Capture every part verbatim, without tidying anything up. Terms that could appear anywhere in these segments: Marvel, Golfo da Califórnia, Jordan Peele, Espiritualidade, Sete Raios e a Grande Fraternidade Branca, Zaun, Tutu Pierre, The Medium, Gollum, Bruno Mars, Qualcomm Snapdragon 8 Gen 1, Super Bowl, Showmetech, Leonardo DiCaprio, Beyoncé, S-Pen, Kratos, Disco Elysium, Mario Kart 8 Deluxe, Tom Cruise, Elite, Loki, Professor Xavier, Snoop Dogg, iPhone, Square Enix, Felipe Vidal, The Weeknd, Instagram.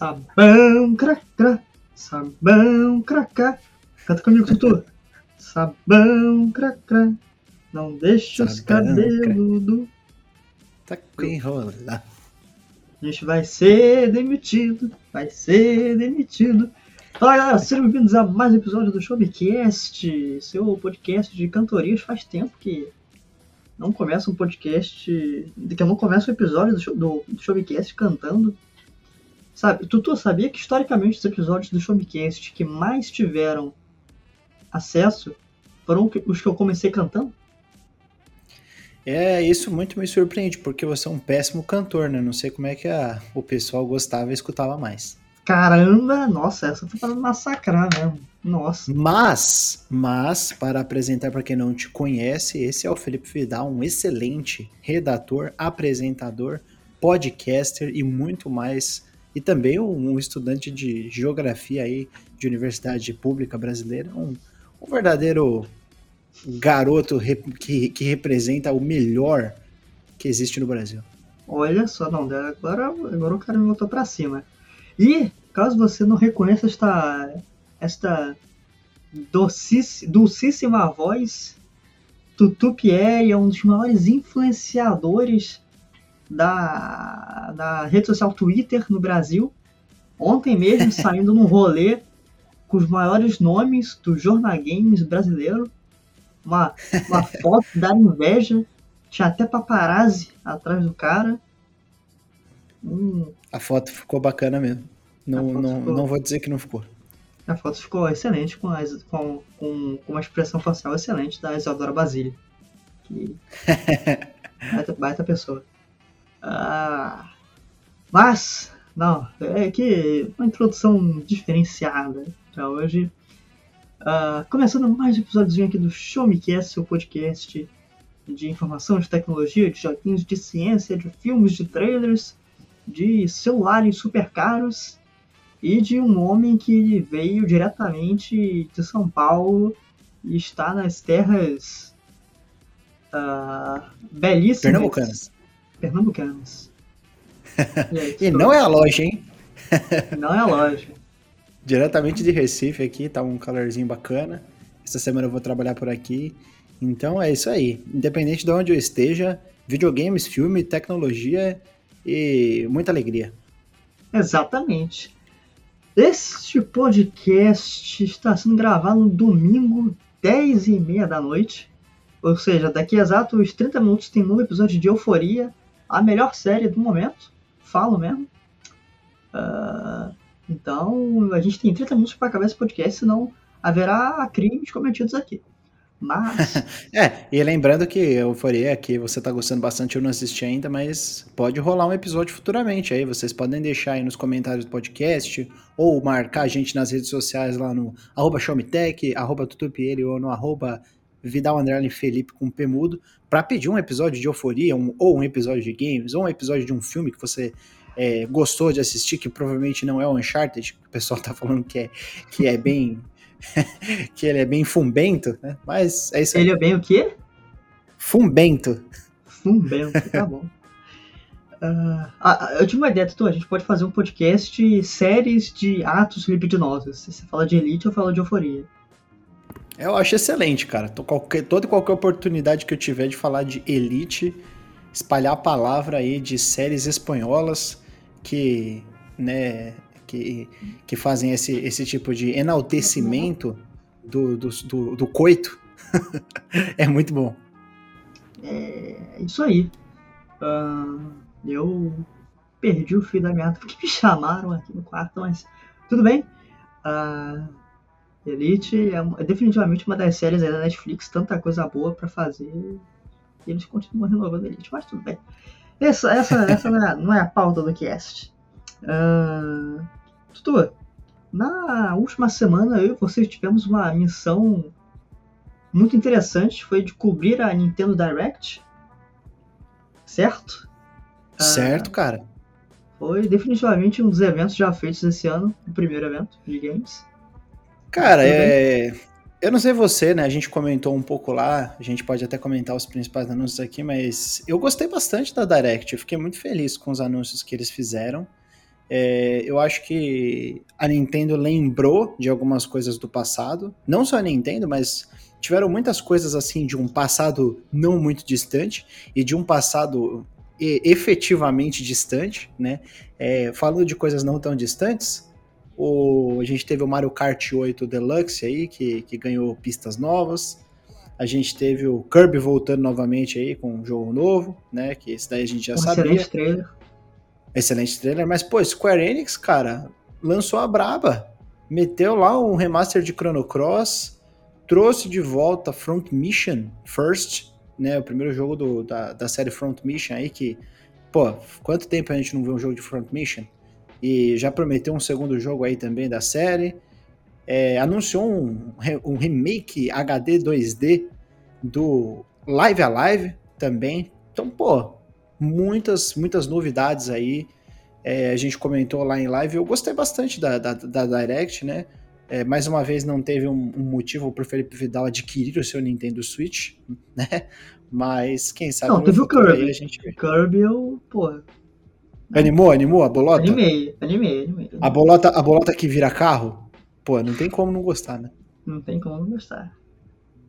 Sabão, cracra, sabão, cracra. Canta comigo, Tutu. Sabão, cracra, não deixa sabão, os cabelos do... Tá enrolando. A gente vai ser demitido, vai ser demitido. Fala galera, sejam bem-vindos a mais um episódio do Showbiquens, seu podcast de cantorias. Faz tempo que não começa um podcast, que eu não começo um episódio do, show, do, do Showbiquens cantando. Sabe, Tutu, sabia que historicamente os episódios do Showbiquens que mais tiveram acesso foram os que eu comecei cantando? É, isso muito me surpreende, porque você é um péssimo cantor, né? Não sei como é que a, o pessoal gostava e escutava mais. Caramba, nossa, essa foi para massacrar, né? Nossa. Mas, mas, para apresentar para quem não te conhece, esse é o Felipe Vidal, um excelente redator, apresentador, podcaster e muito mais. E também um, um estudante de geografia aí, de universidade pública brasileira, um, um verdadeiro... garoto rep- que, que representa o melhor que existe no Brasil. Olha só, não, agora, agora o cara me botou pra cima. E, caso você não reconheça esta, esta docis, dulcíssima voz, Tutu Pierre é um dos maiores influenciadores da, da rede social Twitter no Brasil. Ontem mesmo, saindo num rolê com os maiores nomes do JornalGames brasileiro. Uma, uma foto da inveja. Tinha até paparazzi atrás do cara. Hum. A foto ficou bacana mesmo. Não, não, ficou... não vou dizer que não ficou. A foto ficou excelente, com, as, com, com, com uma expressão facial excelente da Isadora Basílio. Que... baita, baita pessoa. Ah, mas, não, é que uma introdução diferenciada para hoje. Uh, começando mais um episódiozinho aqui do Show Me Que É, seu podcast de informação, de tecnologia, de joguinhos, de ciência, de filmes, de trailers, de celulares super caros e de um homem que veio diretamente de São Paulo e está nas terras uh, belíssimas. Pernambucanas. Pernambucanas. e e não é a loja, hein? Não é a loja. Diretamente de Recife aqui, tá um calorzinho bacana. Essa semana eu vou trabalhar por aqui. Então é isso aí. Independente de onde eu esteja, videogames, filme, tecnologia e muita alegria. Exatamente. Este podcast está sendo gravado no domingo, dez e meia da noite. Ou seja, daqui a exatos trinta minutos tem um novo episódio de Euforia, a melhor série do momento. Falo mesmo. Ahn... Uh... Então, a gente tem trinta minutos para acabar esse podcast, senão haverá crimes cometidos aqui. Mas... é, e lembrando que eu falei aqui, você tá gostando bastante, eu não assisti ainda, mas pode rolar um episódio futuramente aí. Vocês podem deixar aí nos comentários do podcast, ou marcar a gente nas redes sociais lá no arroba showmetech, arroba tutupiele, ou no arroba Vidal André Felipe com P mudo, para pedir um episódio de Euforia, um, ou um episódio de games, ou um episódio de um filme que você... É, gostou de assistir, que provavelmente não é o Uncharted, que o pessoal tá falando que é, que é bem que ele é bem fumbento, né? Mas é isso aí. Ele é bem o quê? Fumbento. Fumbento, tá bom. uh, ah, eu tive uma ideia, Tutu, a gente pode fazer um podcast de séries de atos libidinosos. Se você fala de Elite, eu falo de Euforia. Eu acho excelente, cara. Tô qualquer, toda e qualquer oportunidade que eu tiver de falar de Elite, espalhar a palavra aí de séries espanholas que, né, que, que fazem esse, esse tipo de enaltecimento do, do, do, do coito. É muito bom. É isso aí. Uh, eu perdi o fio da meada porque me chamaram aqui no quarto, mas tudo bem. Uh, Elite é definitivamente uma das séries aí da Netflix, tanta coisa boa pra fazer... E eles continuam renovando a Elite, mas tudo bem. Essa, essa, essa não, é, não é a pauta do cast. Uh, Tutu, na última semana eu e você tivemos uma missão muito interessante. Foi de cobrir a Nintendo Direct. Certo? Uh, certo, cara. Foi definitivamente um dos eventos já feitos esse ano. O primeiro evento de games. Cara, é... Bem. Eu não sei você, né? A gente comentou um pouco lá, a gente pode até comentar os principais anúncios aqui, mas eu gostei bastante da Direct, eu fiquei muito feliz com os anúncios que eles fizeram. É, eu acho que a Nintendo lembrou de algumas coisas do passado, não só a Nintendo, mas tiveram muitas coisas assim de um passado não muito distante e de um passado efetivamente distante, né? É, falando de coisas não tão distantes, o, a gente teve o Mario Kart oito Deluxe aí, que, que ganhou pistas novas. A gente teve o Kirby voltando novamente aí com um jogo novo, né? Que esse daí a gente já sabia. Excelente trailer. Excelente trailer, mas pô, Square Enix, cara, lançou a braba. Meteu lá um remaster de Chrono Cross, trouxe de volta Front Mission First, né? O primeiro jogo do, da, da série Front Mission aí que, pô, quanto tempo a gente não vê um jogo de Front Mission? E já prometeu um segundo jogo aí também da série. É, anunciou um, um remake H D dois D do Live a Live também. Então, pô, muitas, muitas novidades aí. É, a gente comentou lá em live. Eu gostei bastante da, da, da Direct, né? É, mais uma vez, não teve um, um motivo para o Felipe Vidal adquirir o seu Nintendo Switch, né? Mas quem sabe... Não, teve o Kirby. Aí a gente... Kirby, eu, pô... Animou, animou a bolota? Animei, animei, animei. A bolota, a bolota que vira carro... Pô, não tem como não gostar, né? Não tem como não gostar.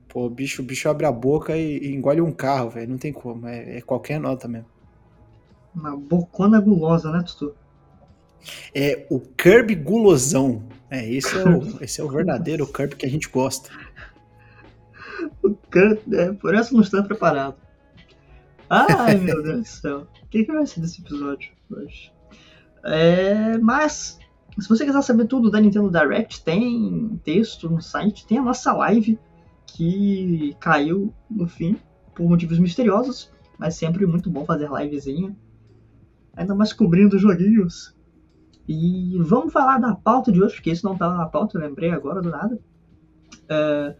Pô, o bicho, bicho abre a boca e, e engole um carro, velho. Não tem como. É, é qualquer nota mesmo. Uma bocona gulosa, né, Tutu? É o Kirby gulosão. É, esse é o, esse é o verdadeiro Kirby que a gente gosta. O Kirby, é, por isso não está preparado. Ai, meu Deus do céu. O que, que vai ser desse episódio hoje? É, mas... Se você quiser saber tudo da Nintendo Direct, tem texto no site, tem a nossa live, que caiu no fim, por motivos misteriosos, mas sempre muito bom fazer livezinha, ainda mais cobrindo joguinhos. E vamos falar da pauta de hoje, porque isso não estava na pauta, eu lembrei agora do nada. Uh,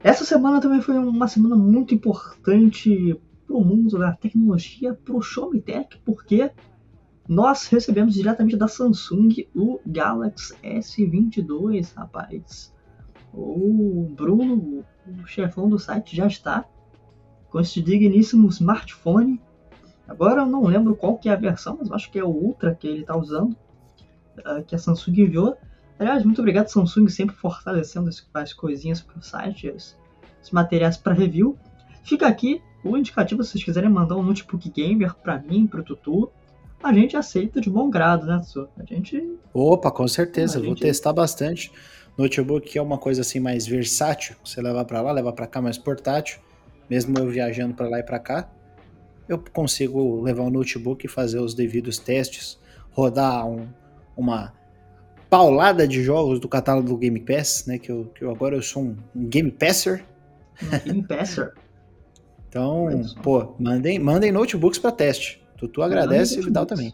essa semana também foi uma semana muito importante pro mundo da tecnologia, pro Show Me Que É, porque... nós recebemos diretamente da Samsung o Galaxy S vinte e dois, rapaz. O Bruno, o chefão do site, já está com esse digníssimo smartphone. Agora eu não lembro qual que é a versão, mas eu acho que é o Ultra que ele está usando, que a Samsung enviou. Aliás, muito obrigado, Samsung, sempre fortalecendo as coisinhas para o site, os materiais para review. Fica aqui o indicativo, se vocês quiserem mandar um notebook gamer para mim, para o Tutu. A gente aceita de bom grado, né, Su? A gente... Opa, com certeza, a vou gente... testar bastante. Notebook é uma coisa assim mais versátil, você leva pra lá, leva pra cá, mais portátil. Mesmo eu viajando pra lá e pra cá, eu consigo levar um notebook e fazer os devidos testes, rodar um, uma paulada de jogos do catálogo do Game Pass, né, que eu, que eu agora eu sou um, um Game Passer. Um Game Passer. Então, pô, mandem, mandem notebooks pra teste. Tutu agradece e Vidal também.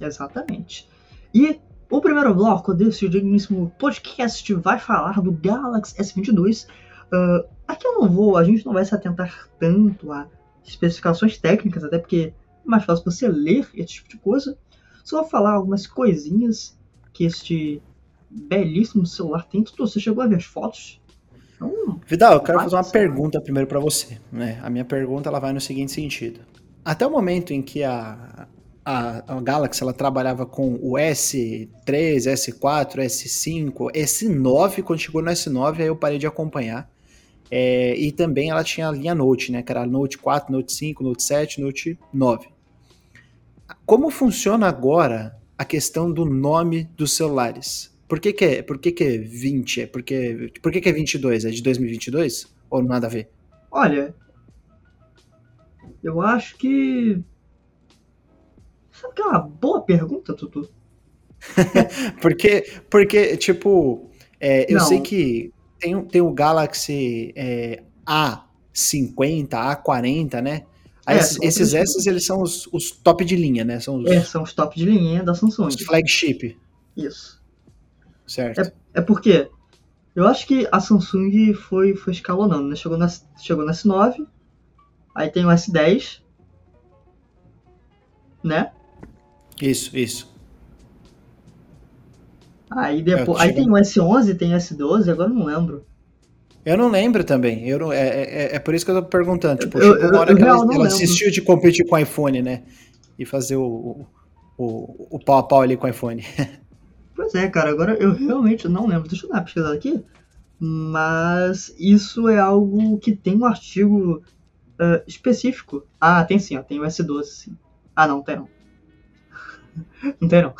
Exatamente. E o primeiro bloco desse digníssimo podcast vai falar do Galaxy S vinte e dois. Uh, aqui eu não vou, a gente não vai se atentar tanto a especificações técnicas, até porque é mais fácil você ler esse tipo de coisa. Só vou falar algumas coisinhas que este belíssimo celular tem. Tutu, você chegou a ver as fotos? Então, Vidal, eu quero fazer uma pergunta primeiro para você, né? A minha pergunta ela vai no seguinte sentido. Até o momento em que a, a, a Galaxy ela trabalhava com o S três, S quatro, S cinco, S nove, quando chegou no S nove aí eu parei de acompanhar, é, e também ela tinha a linha Note, né, que era Note quatro, Note cinco, Note sete, Note nove. Como funciona agora a questão do nome dos celulares? Por que que é, por que que é vinte? É porque, por que que é vinte e dois? É de dois mil e vinte e dois? Ou nada a ver? Olha... Eu acho que... Sabe que é uma boa pergunta, Tutu? porque, porque, tipo, é, eu Não. sei que tem, tem o Galaxy é, A cinquenta, A quarenta, né? Aí, é, esses S, eles são os, os top de linha, né? São os, é, são os top de linha da Samsung. Os flagship. Isso. Certo. É, é porque eu acho que a Samsung foi, foi escalonando, né? Chegou na, chegou na S nove... Aí tem o S dez, né? Isso, isso. Aí depois, aí tem o S onze, tem o S doze, agora eu não lembro. Eu não lembro também, eu não, é, é, é por isso que eu tô perguntando. Tipo, eu, chegou eu, uma hora eu, eu que ela, ela desistiu de competir com o iPhone, né? E fazer o, o, o, o pau a pau ali com o iPhone. Pois é, cara, agora eu realmente não lembro, deixa eu dar uma pesquisada aqui, mas isso é algo que tem um artigo uh, específico. Ah, tem sim, ó, tem o S doze, sim. Ah, não, tem não. Não tem não.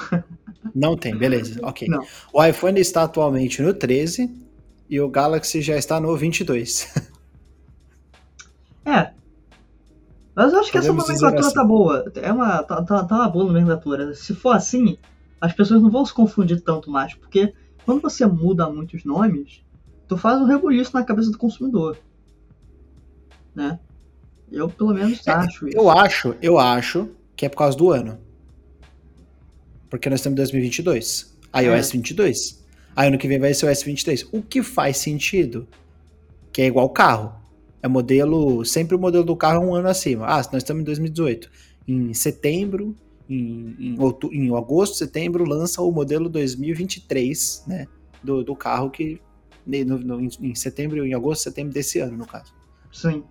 Não tem, beleza, ok. Não. O iPhone está atualmente no treze e o Galaxy já está no vinte e dois. É, mas eu acho que Podemos essa nomenclatura assim. tá boa, é uma, tá, tá, tá uma boa nomenclatura. Se for assim, as pessoas não vão se confundir tanto mais, porque quando você muda muitos nomes, tu faz um rebuliço na cabeça do consumidor, né? Eu pelo menos é, acho isso. Eu acho, eu acho que é por causa do ano. Porque nós temos dois mil e vinte e dois, aí é o S vinte e dois, aí ano que vem vai ser o S vinte e três, o que faz sentido, que é igual carro, é modelo, sempre o modelo do carro é um ano acima, ah, nós estamos em dois mil e dezoito, em setembro, em, em, outubro, em agosto, setembro, lança o modelo dois mil e vinte e três, né, do, do carro que, no, no, em setembro, em agosto, setembro desse ano, no caso. Sim,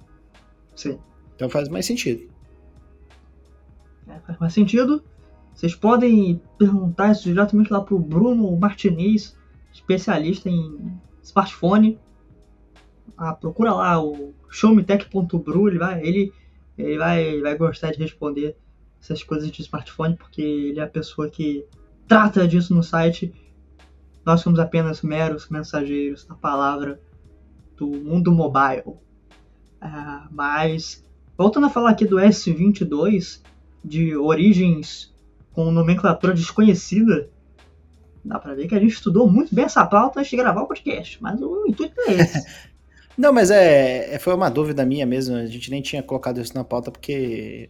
sim. Então faz mais sentido. É, faz mais sentido. Vocês podem perguntar isso diretamente lá pro Bruno Martinez, especialista em smartphone. Ah, procura lá o showmetech ponto bru, ele vai, ele, ele vai, ele vai gostar de responder essas coisas de smartphone, porque ele é a pessoa que trata disso no site. Nós somos apenas meros mensageiros da palavra do mundo mobile. Ah, mas, voltando a falar aqui do S vinte e dois, de origens com nomenclatura desconhecida, dá pra ver que a gente estudou muito bem essa pauta antes de gravar o podcast, mas o intuito é esse. Não, mas é, foi uma dúvida minha mesmo, a gente nem tinha colocado isso na pauta, porque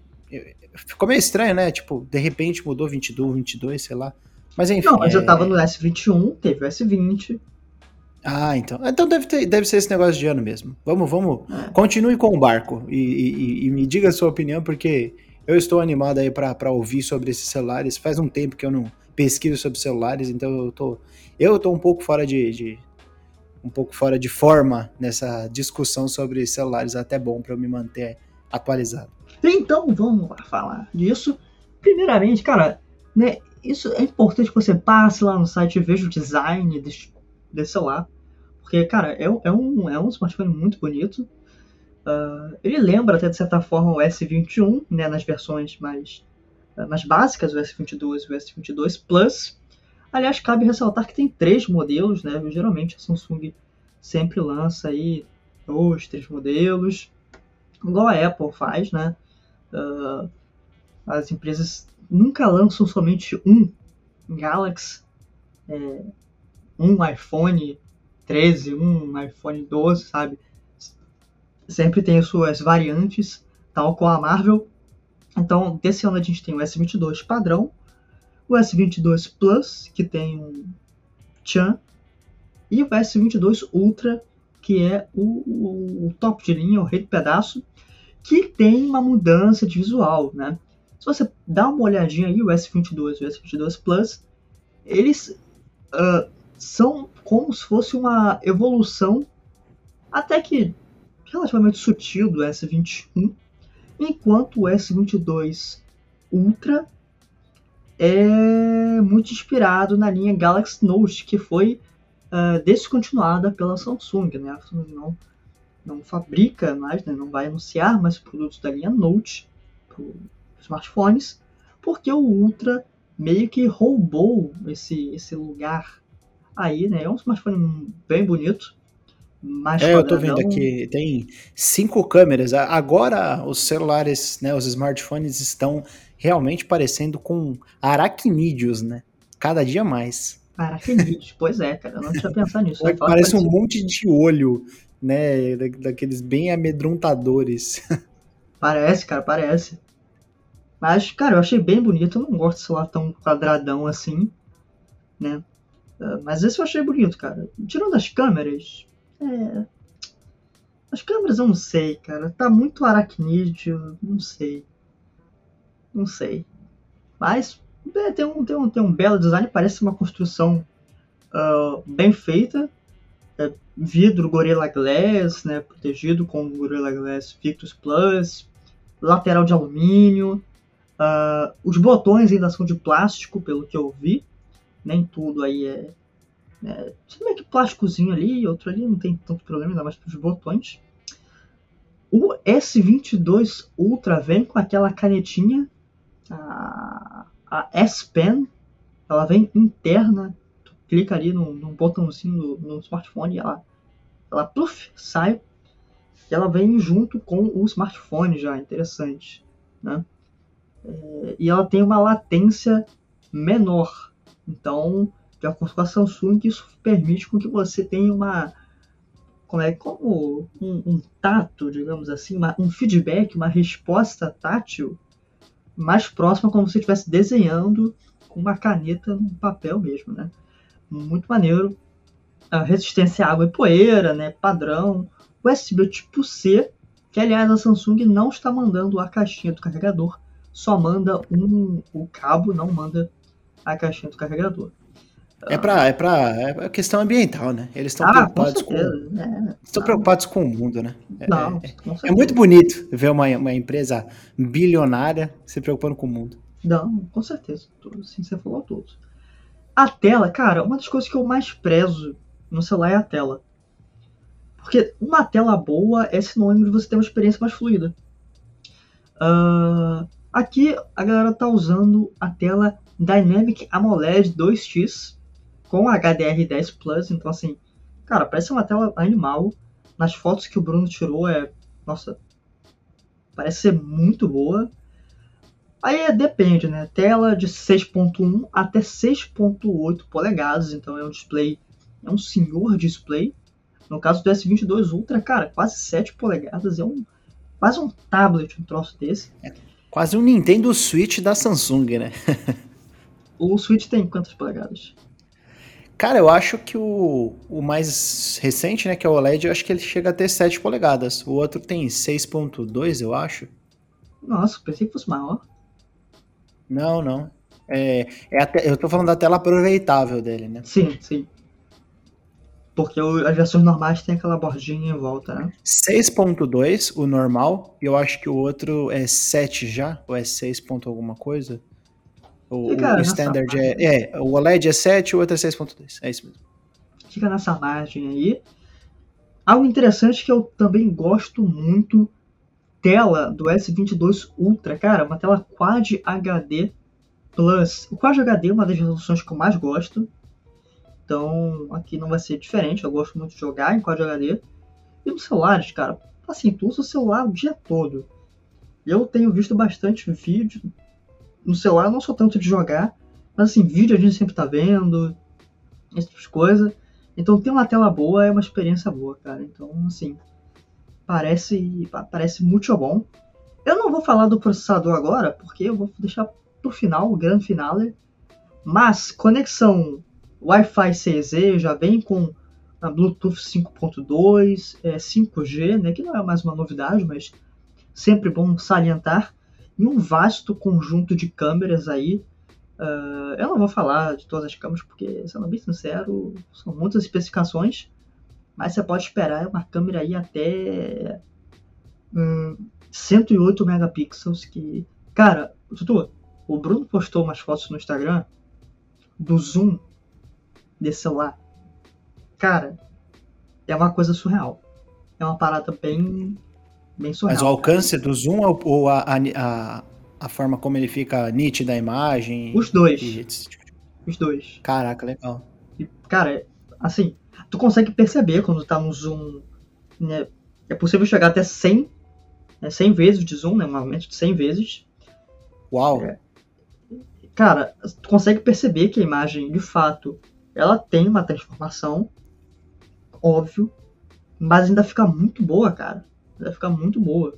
ficou meio estranho, né? Tipo, de repente mudou vinte e dois, vinte e dois, sei lá, mas enfim... Não, mas eu tava no S vinte e um, teve o S vinte... Ah, então. Então deve, ter, deve ser esse negócio de ano mesmo. Vamos, vamos, é. Continue com o barco e, e, e me diga a sua opinião, porque... Eu estou animado aí pra, pra ouvir sobre esses celulares. Faz um tempo que eu não pesquiso sobre celulares, então eu tô, eu tô um pouco fora de, de um pouco fora de forma nessa discussão sobre celulares. Até bom para eu me manter atualizado. Então vamos lá falar disso. Primeiramente, cara, né, isso é importante que você passe lá no site e veja o design desse, desse celular, porque, cara, é, é, um, é um smartphone muito bonito. Uh, ele lembra até de certa forma o S vinte e um, né, nas versões mais, uh, mais básicas, o S vinte e dois e o S vinte e dois Plus. Aliás, cabe ressaltar que tem três modelos, né? Geralmente a Samsung sempre lança aí dois, três modelos, igual a Apple faz, né? Uh, as empresas nunca lançam somente um Galaxy, é, um iPhone treze, um iPhone doze, sabe? Sempre tem suas variantes, tal qual a Marvel. Então, desse ano a gente tem o S vinte e dois padrão, o S vinte e dois Plus, que tem um Chan, e o S vinte e dois Ultra, que é o, o, o top de linha, o rei do pedaço, que tem uma mudança de visual, né? Se você dá uma olhadinha aí, o S vinte e dois e o S vinte e dois Plus, eles uh, são como se fosse uma evolução, até que... relativamente sutil do S vinte e um, enquanto o S vinte e dois Ultra é muito inspirado na linha Galaxy Note, que foi uh, descontinuada pela Samsung, né? A Samsung não, não fabrica mais, né? Não vai anunciar mais produtos da linha Note para os smartphones, porque o Ultra meio que roubou esse, esse lugar aí, né? É um smartphone bem bonito. Mais é, eu tô vendo aqui, tem cinco câmeras, agora os celulares, né, os smartphones estão realmente parecendo com aracnídeos, né, cada dia mais. Aracnídeos, pois é, cara, eu não tinha pensado nisso. Parece, parece um monte de olho, né, da, daqueles bem amedrontadores. Parece, cara, parece. Mas, cara, eu achei bem bonito, eu não gosto de celular tão quadradão assim, né, mas esse eu achei bonito, cara. Tirando as câmeras... É. As câmeras eu não sei, cara. Tá muito aracnídeo, não sei. Não sei. Mas é, tem, um, tem, um, tem um belo design, parece uma construção uh, bem feita. É, vidro Gorilla Glass, né? Protegido com Gorilla Glass Victus Plus. Lateral de alumínio. Uh, os botões ainda são de plástico, pelo que eu vi. Nem tudo aí é... é meio que plásticozinho ali, outro ali, não tem tanto problema, ainda mais para os botões. O S vinte e dois Ultra vem com aquela canetinha, a, a S-Pen, ela vem interna, tu clica ali num, num botãozinho no, no smartphone e ela, ela pluf, sai, e ela vem junto com o smartphone já, interessante, né? É, e ela tem uma latência menor, então, de acordo com a Samsung, isso permite com que você tenha uma... Como, é, como um, um tato, digamos assim, uma, um feedback, uma resposta tátil mais próxima como se você estivesse desenhando com uma caneta no papel mesmo, né? Muito maneiro. A resistência à água e poeira, né? Padrão. U S B tipo C, que aliás a Samsung não está mandando a caixinha do carregador, só manda um, o cabo, não manda a caixinha do carregador. É pra, é pra é questão ambiental, né? Eles estão ah, preocupados, com com, é, estão preocupados com o mundo, né? Não, é, com é muito bonito ver uma, uma empresa bilionária se preocupando com o mundo. Não, com certeza. Sim, você falou tudo. A tela, cara, uma das coisas que eu mais prezo no celular é a tela. Porque uma tela boa é sinônimo de você ter uma experiência mais fluida. Uh, aqui a galera tá usando a tela Dynamic AMOLED dois X. Com H D R dez Plus, então assim, cara, parece uma tela animal. Nas fotos que o Bruno tirou é, nossa, parece ser muito boa. Aí é, depende, né, tela de seis ponto um até seis ponto oito polegadas, então é um display, é um senhor display. No caso do S vinte e dois Ultra, cara, quase sete polegadas, é um, quase um tablet, um troço desse. É quase um Nintendo Switch da Samsung, né? O Switch tem quantas polegadas? Cara, eu acho que o, o mais recente, né, que é o OLED, eu acho que ele chega a ter sete polegadas. O outro tem seis ponto dois, eu acho. Nossa, pensei que fosse maior. Não, não. É, é te... Eu tô falando da tela aproveitável dele, né? Sim, sim. Porque o, as versões normais tem aquela bordinha em volta, né? seis ponto dois, o normal, e eu acho que o outro é sete já, ou é seis ponto alguma coisa. O, o standard é, é, o OLED é sete, o outro é seis ponto dois, é isso mesmo. Fica nessa margem aí. Algo interessante que eu também gosto muito, tela do S vinte e dois Ultra, cara, uma tela Quad H D Plus. O Quad H D é uma das resoluções que eu mais gosto, então aqui não vai ser diferente, eu gosto muito de jogar em Quad H D. E nos celulares, cara, assim, tu usa o celular o dia todo. Eu tenho visto bastante vídeo... No celular eu não sou tanto de jogar, mas assim, vídeo a gente sempre tá vendo, esse tipo de coisa. Então ter uma tela boa é uma experiência boa, cara. Então, assim, parece, parece muito bom. Eu não vou falar do processador agora, porque eu vou deixar pro final, o grande finale. Mas conexão Wi-Fi seis E já vem com a Bluetooth cinco ponto dois, é, cinco G, né, que não é mais uma novidade, mas sempre bom salientar. E um vasto conjunto de câmeras aí. Uh, eu não vou falar de todas as câmeras, porque, sendo bem sincero, são muitas especificações. Mas você pode esperar uma câmera aí até hum, cento e oito megapixels. Que... Cara, Tutu, o Bruno postou umas fotos no Instagram do zoom desse celular. Cara, é uma coisa surreal. É uma parada bem... Surreal, mas o alcance, cara, do zoom ou a, a, a forma como ele fica nítida a imagem? Os dois. E... Os dois. Caraca, legal. E, cara, assim, tu consegue perceber quando tá no zoom, né? É possível chegar até cem, né, cem vezes de zoom, né? Um aumento de cem vezes. Uau! É, cara, tu consegue perceber que a imagem, de fato, ela tem uma transformação, óbvio, mas ainda fica muito boa, cara. Vai ficar muito boa.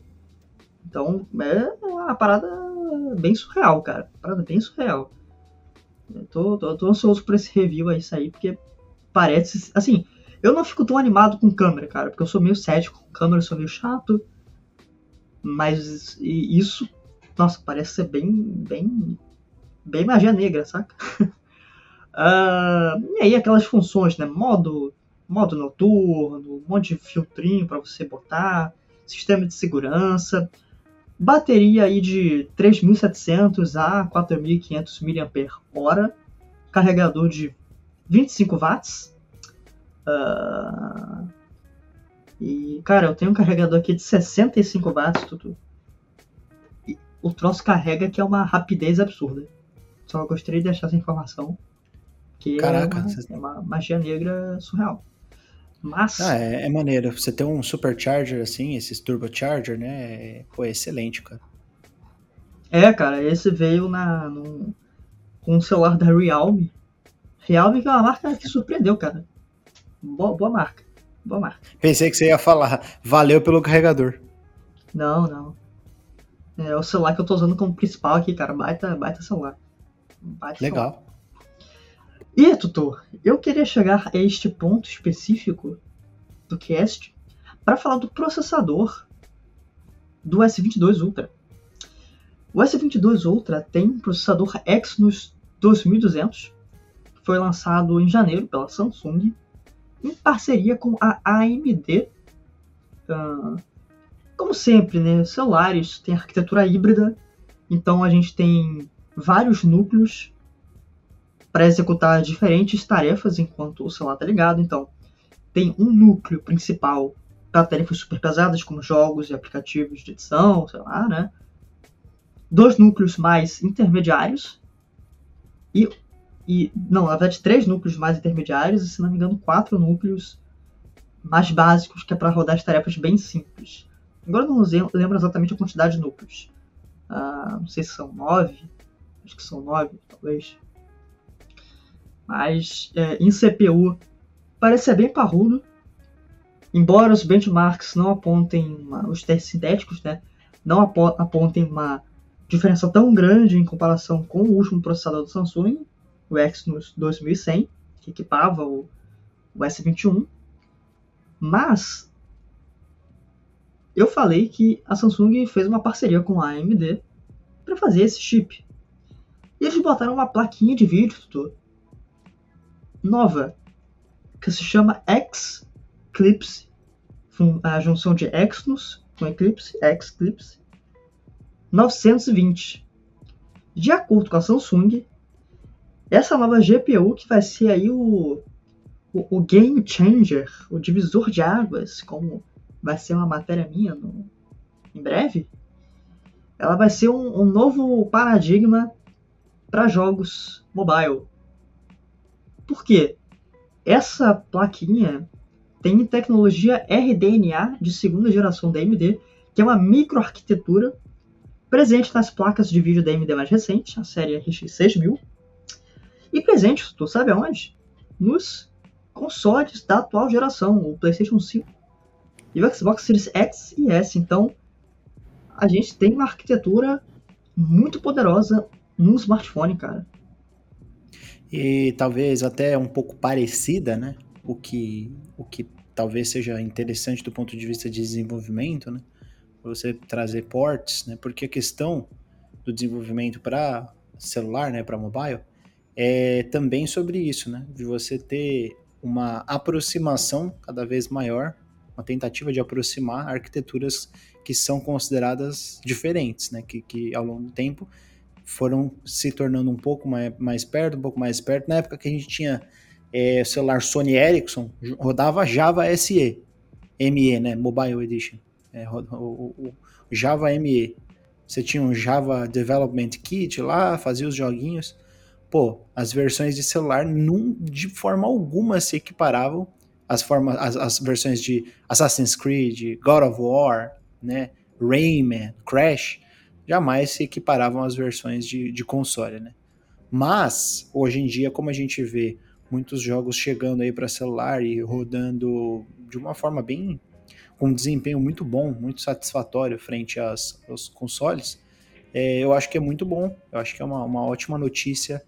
Então, é uma parada bem surreal, cara. Uma parada bem surreal. Eu tô, tô, tô ansioso por esse review aí sair, porque parece... Assim, eu não fico tão animado com câmera, cara. Porque eu sou meio cético com câmera, eu sou meio chato. Mas isso, nossa, parece ser bem, bem, bem magia negra, saca? uh, e aí, aquelas funções, né? Modo, modo noturno, um monte de filtrinho pra você botar... Sistema de segurança, Bateria aí de três mil e setecentos a quatro mil e quinhentos mAh, carregador de vinte e cinco watts. Uh... E, cara, eu tenho um carregador aqui de sessenta e cinco watts, Tutu. E o troço carrega que é uma rapidez absurda. Só gostaria de deixar essa informação. Que Caraca, é, uma, você... é uma magia negra surreal. Mas... Ah, é, é maneiro. Você ter um supercharger assim, esses turbocharger, né? Pô, é excelente, cara. É, cara, esse veio na, no, com um celular da Realme. Realme que é uma marca que surpreendeu, cara. Boa, boa marca. Boa marca. Pensei que você ia falar, valeu pelo carregador. Não, não. É o celular que eu tô usando como principal aqui, cara. Baita, baita celular. Baita Legal. Celular. E, Tutor, eu queria chegar a este ponto específico do cast para falar do processador do S vinte e dois Ultra. O S vinte e dois Ultra tem um processador Exynos dois mil e duzentos, que foi lançado em janeiro pela Samsung, em parceria com a A M D. Uh, como sempre, né, celulares têm arquitetura híbrida, então a gente tem vários núcleos para executar diferentes tarefas enquanto o celular está ligado. Então, tem um núcleo principal para tarefas super pesadas, como jogos e aplicativos de edição, sei lá, né? Dois núcleos mais intermediários. E, e não, na verdade, três núcleos mais intermediários e, se não me engano, quatro núcleos mais básicos, que é para rodar as tarefas bem simples. Agora eu não lembro exatamente a quantidade de núcleos. Ah, não sei se são nove. Acho que são nove, talvez. Mas é, em C P U parece ser bem parrudo, embora os benchmarks não apontem, uma, os testes sintéticos, né, não apontem uma diferença tão grande em comparação com o último processador do Samsung, o Exynos dois mil e cem, que equipava o, o S vinte e um, mas eu falei que a Samsung fez uma parceria com a A M D para fazer esse chip. E eles botaram uma plaquinha de vídeo, tutor, nova, que se chama Xclipse, a junção de Exynos com Eclipse, Xclipse novecentos e vinte. De acordo com a Samsung, essa nova G P U que vai ser aí o, o, o game changer, o divisor de águas, como vai ser uma matéria minha no, em breve, ela vai ser um, um novo paradigma para jogos mobile. Porque essa plaquinha tem tecnologia R D N A de segunda geração da A M D, que é uma microarquitetura presente nas placas de vídeo da A M D mais recente, a série R X seis mil, e presente, tu sabe aonde? Nos consoles da atual geração, o PlayStation cinco e o Xbox Series X e S. Então, a gente tem uma arquitetura muito poderosa num smartphone, cara. E talvez até um pouco parecida, né? O que, o que talvez seja interessante do ponto de vista de desenvolvimento, né? Você trazer ports, né? Porque a questão do desenvolvimento para celular, né? Para mobile, é também sobre isso, né? De você ter uma aproximação cada vez maior, uma tentativa de aproximar arquiteturas que são consideradas diferentes, né? Que, que ao longo do tempo foram se tornando um pouco mais, mais perto, um pouco mais perto. Na época que a gente tinha é, o celular Sony Ericsson, rodava Java S E, M E, né, Mobile Edition, é, o, o, o Java M E. Você tinha um Java Development Kit lá, fazia os joguinhos. Pô, as versões de celular não, de forma alguma se equiparavam às forma, às, às versões de Assassin's Creed, God of War, né, Rayman, Crash. Jamais se equiparavam às versões de, de console, né? Mas, hoje em dia, como a gente vê muitos jogos chegando aí para celular e rodando de uma forma bem... com um desempenho muito bom, muito satisfatório frente às, aos consoles, é, eu acho que é muito bom, eu acho que é uma, uma ótima notícia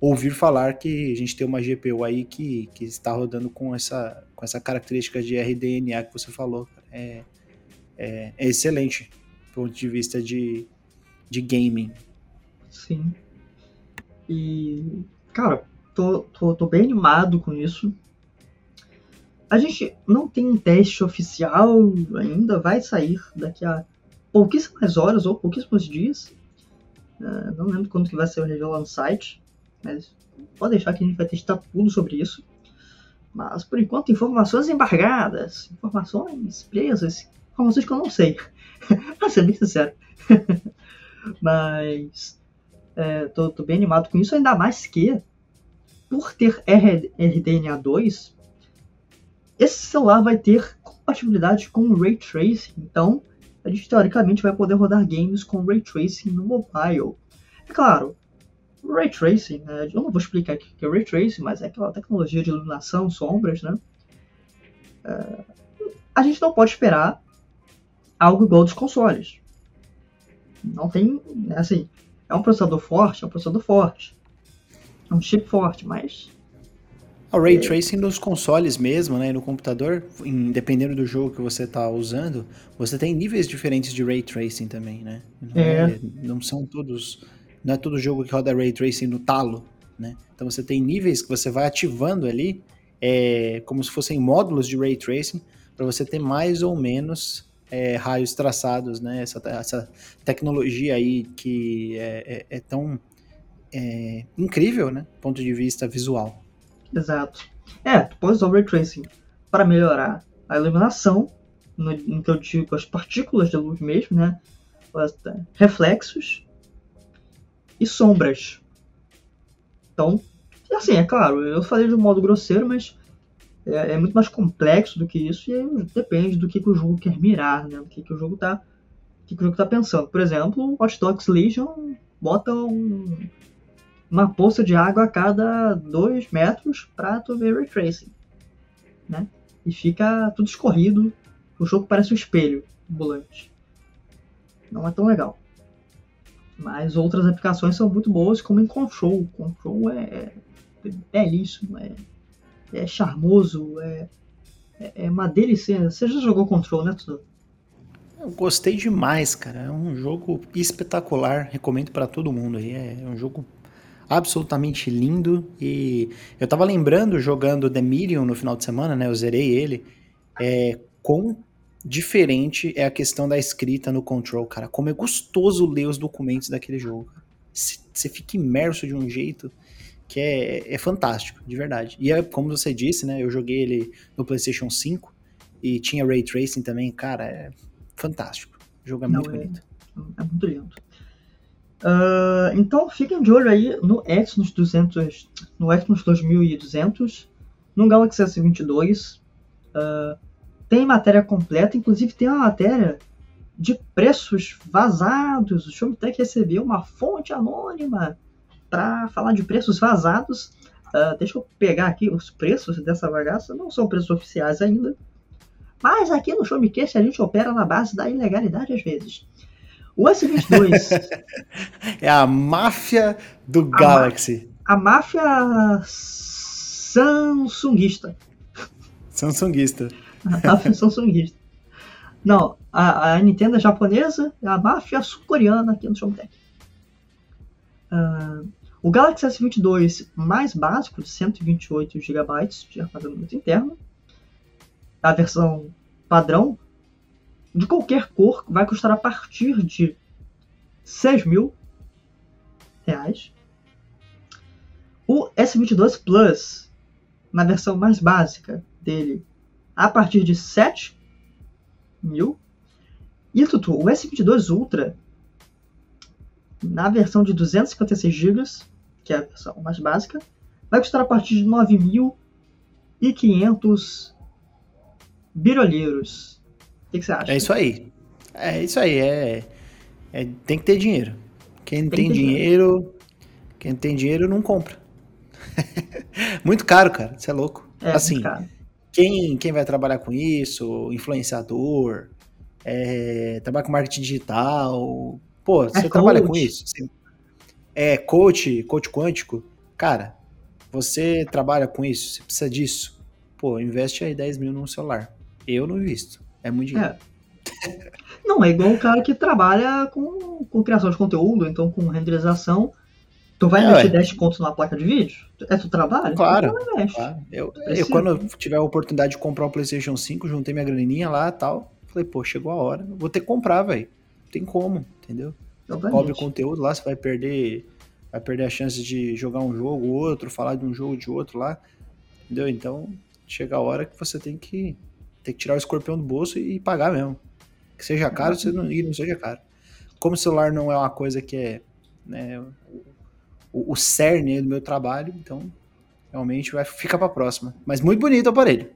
ouvir falar que a gente tem uma G P U aí que, que está rodando com essa, com essa característica de R D N A que você falou. É, é, é excelente. Do ponto de vista de, de gaming. Sim. E, cara, tô, tô, tô bem animado com isso. A gente não tem um teste oficial ainda, vai sair daqui a pouquíssimas horas ou pouquíssimos dias. Uh, não lembro quando que vai ser o reveal lá no site, mas pode deixar que a gente vai testar tudo sobre isso. Mas por enquanto, informações embargadas, informações presas, informações que eu não sei, pra ser bem sincero. Mas é, tô, tô bem animado com isso, ainda mais que, por ter R D N A dois, esse celular vai ter compatibilidade com Ray Tracing, então a gente teoricamente vai poder rodar games com Ray Tracing no mobile. É claro, Ray Tracing, né? Eu não vou explicar o que é Ray Tracing, mas é aquela tecnologia de iluminação, sombras, né? É, a gente não pode esperar algo igual dos consoles. Não tem, assim, é um processador forte, é um processador forte, é um chip forte, mas... O Ray é... Tracing nos consoles mesmo, né, e no computador, em, dependendo do jogo que você está usando, você tem níveis diferentes de Ray Tracing também, né? Não, é. não são todos, não é todo jogo que roda Ray Tracing no talo, né? Então você tem níveis que você vai ativando ali, é, como se fossem módulos de Ray Tracing, para você ter mais ou menos... É, raios traçados, né? Essa, essa tecnologia aí que é, é, é tão é, incrível, né? Do ponto de vista visual. Exato. É, tu pode usar o Ray Tracing para melhorar a iluminação, no, no que eu digo as partículas de luz mesmo, né? Reflexos e sombras. Então, assim, é claro, eu falei de um modo grosseiro, mas... É, é muito mais complexo do que isso e depende do que, que o jogo quer mirar, né? Do que, que o jogo tá, que, que o jogo tá pensando. Por exemplo, Watch Dogs Legion bota um, uma poça de água a cada dois metros para tu ver Ray Tracing, né? E fica tudo escorrido, o jogo parece um espelho ambulante. Não é tão legal. Mas outras aplicações são muito boas, como em Control. Control é belíssimo, é... É charmoso, é, é uma delícia. Você já jogou Control, né, Tutu? Eu gostei demais, cara. É um jogo espetacular. Recomendo pra todo mundo aí. É um jogo absolutamente lindo. E eu tava lembrando, jogando The Medium no final de semana, né? Eu zerei ele. É, quão diferente é a questão da escrita no Control, cara. Como é gostoso ler os documentos daquele jogo. Você fica imerso de um jeito... que é, é fantástico, de verdade. E é, como você disse, né, eu joguei ele no PlayStation cinco e tinha Ray Tracing também, cara, é fantástico. O jogo é Não, muito é, bonito. É muito lindo. Uh, então, fiquem de olho aí no Exynos duzentos, no Exynos dois mil e duzentos, no Galaxy S vinte e dois. Uh, tem matéria completa, inclusive tem uma matéria de preços vazados. O Showmetech recebeu uma fonte anônima para falar de preços vazados. Uh, deixa eu pegar aqui os preços dessa bagaça, não são preços oficiais ainda, mas aqui no Show Me Que É a gente opera na base da ilegalidade às vezes. O S vinte e dois é a máfia do a Galaxy. Ma- a máfia Samsungista. Samsungista. A máfia Samsungista. Não, a, a Nintendo é japonesa, é a máfia sul-coreana aqui no Show Me Que É. Uh, o Galaxy S vinte e dois mais básico, de cento e vinte e oito gigabytes de armazenamento interno, a versão padrão, de qualquer cor, vai custar a partir de seis mil reais. O S vinte e dois Plus, na versão mais básica dele, a partir de sete mil. E Tutu, o S vinte e dois Ultra, na versão de duzentos e cinquenta e seis gigabytes, que é a versão mais básica, vai custar a partir de nove mil e quinhentos birolheiros. O que, que você acha? É isso aí. É isso aí. É, é, tem que ter dinheiro. Quem não tem, tem dinheiro, dinheiro, quem tem dinheiro não compra. Muito caro, cara. Isso é louco. É, assim, quem, quem vai trabalhar com isso, influenciador, é, trabalha com marketing digital... Pô, você é trabalha coach. com isso? Você é coach, coach quântico? Cara, você trabalha com isso? Você precisa disso? Pô, investe aí dez mil num celular. Eu não invisto. É muito dinheiro. É. Não, é igual o cara que trabalha com, com criação de conteúdo, então com renderização. Tu vai é, investir é. dez contos na placa de vídeo? É tu trabalho? Claro. Tu não claro. Eu, eu, quando eu tiver a oportunidade de comprar o PlayStation cinco, juntei minha graninha lá e tal. Falei, pô, chegou a hora. Vou ter que comprar, velho. tem como, entendeu? Cobre o conteúdo lá, você vai perder, vai perder a chance de jogar um jogo ou outro, falar de um jogo de outro lá, entendeu? Então, chega a hora que você tem que, tem que tirar o escorpião do bolso e pagar mesmo. Que seja caro, você não, e não seja caro. Como o celular não é uma coisa que é, né, o, o cerne do meu trabalho, então realmente vai ficar pra próxima. Mas muito bonito o aparelho.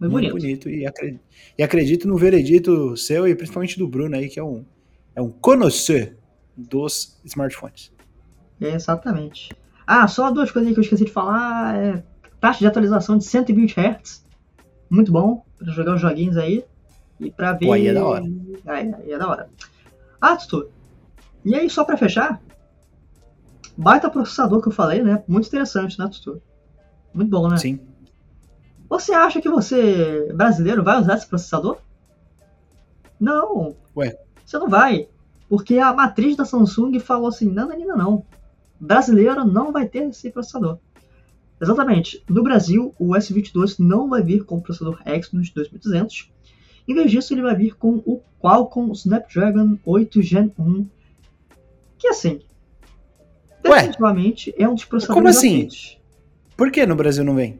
Muito, muito bonito. bonito. E, acredito, e acredito no veredito seu e principalmente do Bruno aí, que é um, é um conhecedor dos smartphones. É, exatamente. Ah, só duas coisas que eu esqueci de falar. É, taxa de atualização de cento e vinte hertz. Muito bom pra jogar os joguinhos aí. E pra ver... Pô, aí é da hora. Aí, aí é da hora. Ah, Tutu. E aí, só pra fechar, baita processador que eu falei, né? Muito interessante, né, Tutu? Muito bom, né? Sim. Você acha que você, brasileiro, vai usar esse processador? Não. Ué? Você não vai. Porque a matriz da Samsung falou assim, não, não, não. Brasileiro não vai ter esse processador. Exatamente. No Brasil, o S vinte e dois não vai vir com o processador Exynos dois mil e duzentos. Em vez disso, ele vai vir com o Qualcomm Snapdragon oito Gen um. Que assim, definitivamente, ué? É um dos processadores... Como assim? Ativos. Por que no Brasil não vem?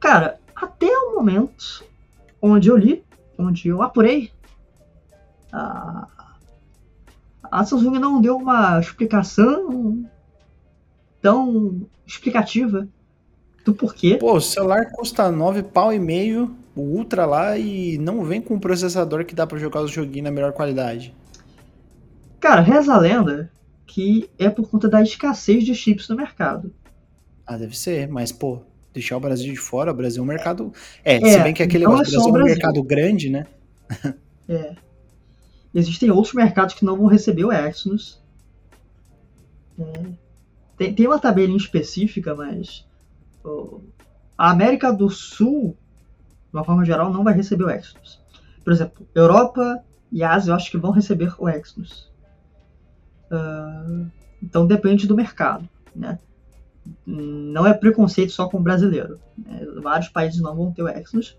Cara, até o momento onde eu li, onde eu apurei, a, a Samsung não deu uma explicação tão explicativa do porquê. Pô, o celular custa nove pau e meio, o Ultra lá, e não vem com um processador que dá pra jogar os joguinhos na melhor qualidade. Cara, reza a lenda que é por conta da escassez de chips no mercado. Ah, deve ser, mas, pô, deixar o Brasil de fora, o Brasil é um mercado... É, é se bem que aquele é Brasil é um Brasil. mercado grande, né? É. Existem outros mercados que não vão receber o Exynos. É. Tem, tem uma tabelinha específica, mas... Oh, a América do Sul, de uma forma geral, não vai receber o Exynos. Por exemplo, Europa e Ásia, eu acho que vão receber o Exynos. Uh, então, depende do mercado, né? Não é preconceito só com o brasileiro, né? Vários países não vão ter o Exynos.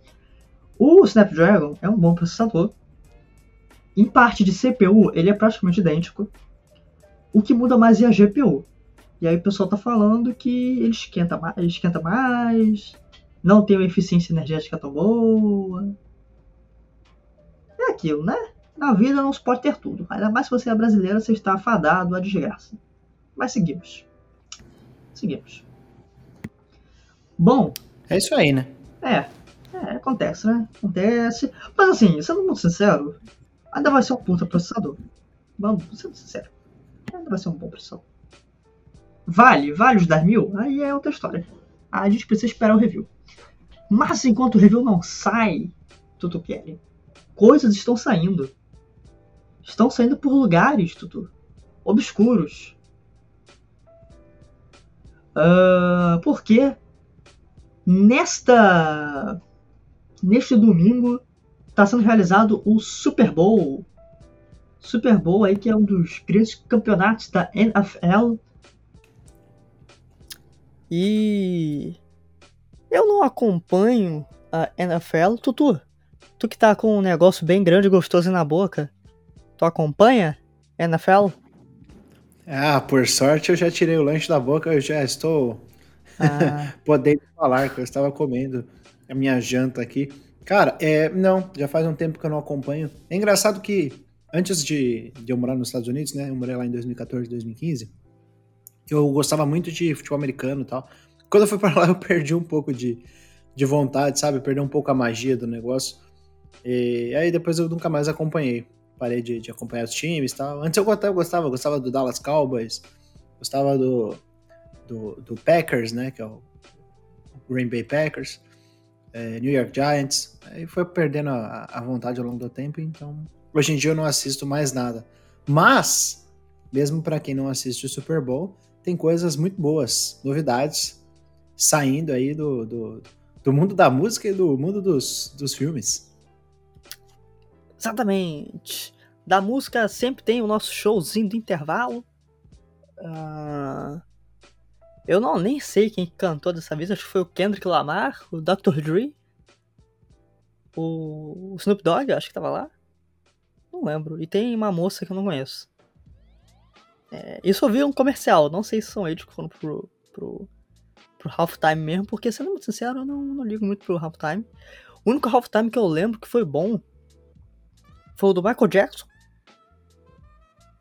O Snapdragon é um bom processador. Em parte de C P U, ele é praticamente idêntico. O que muda mais é a G P U. E aí o pessoal tá falando que ele esquenta mais, ele esquenta mais, não tem uma eficiência energética tão boa. É aquilo, né? Na vida não se pode ter tudo. Ainda mais se você é brasileiro, você está afadado à desgraça. Mas seguimos. Seguimos. Bom. É isso aí, né? É. É, acontece, né? Acontece. Mas assim, sendo muito sincero, ainda vai ser um puta processador. Vamos, sendo sincero. Ainda vai ser um bom processador. Vale? Vale os dez mil? Aí é outra história. Aí a gente precisa esperar o review. Mas enquanto o review não sai, Tutu Pierre, coisas estão saindo. Estão saindo por lugares, Tutu, obscuros. Uh, porque nesta, neste domingo está sendo realizado o Super Bowl. Super Bowl aí que é um dos grandes campeonatos da N F L. E eu não acompanho a N F L. Tutu, tu que tá com um negócio bem grande e gostoso na boca, tu acompanha N F L? Ah, por sorte eu já tirei o lanche da boca, eu já estou ah. podendo falar que eu estava comendo a minha janta aqui. Cara, é, não, já faz um tempo que eu não acompanho. É engraçado que antes de, de eu morar nos Estados Unidos, né, eu morei lá em dois mil e catorze, dois mil e quinze, eu gostava muito de futebol americano e tal. Quando eu fui pra lá eu perdi um pouco de, de vontade, sabe, perdi um pouco a magia do negócio. E aí depois eu nunca mais acompanhei. Parei de, de acompanhar os times e tal. Antes eu gostava, eu gostava, eu gostava do Dallas Cowboys, gostava do, do, do Packers, né, que é o Green Bay Packers, é, New York Giants, aí foi perdendo a, a vontade ao longo do tempo, então hoje em dia eu não assisto mais nada. Mas, mesmo para quem não assiste o Super Bowl, tem coisas muito boas, novidades, saindo aí do, do, do mundo da música e do mundo dos, dos filmes. Exatamente. Da música sempre tem o nosso showzinho do intervalo. Uh, eu não nem sei quem cantou dessa vez. Acho que foi o Kendrick Lamar, o doutor Dre, o, o Snoop Dogg, acho que tava lá. Não lembro. E tem uma moça que eu não conheço. É, eu só vi um comercial. Não sei se são eles que foram pro, pro, pro Halftime mesmo. Porque, sendo muito sincero, eu não, não ligo muito pro Halftime. O único Halftime que eu lembro que foi bom foi o do Michael Jackson.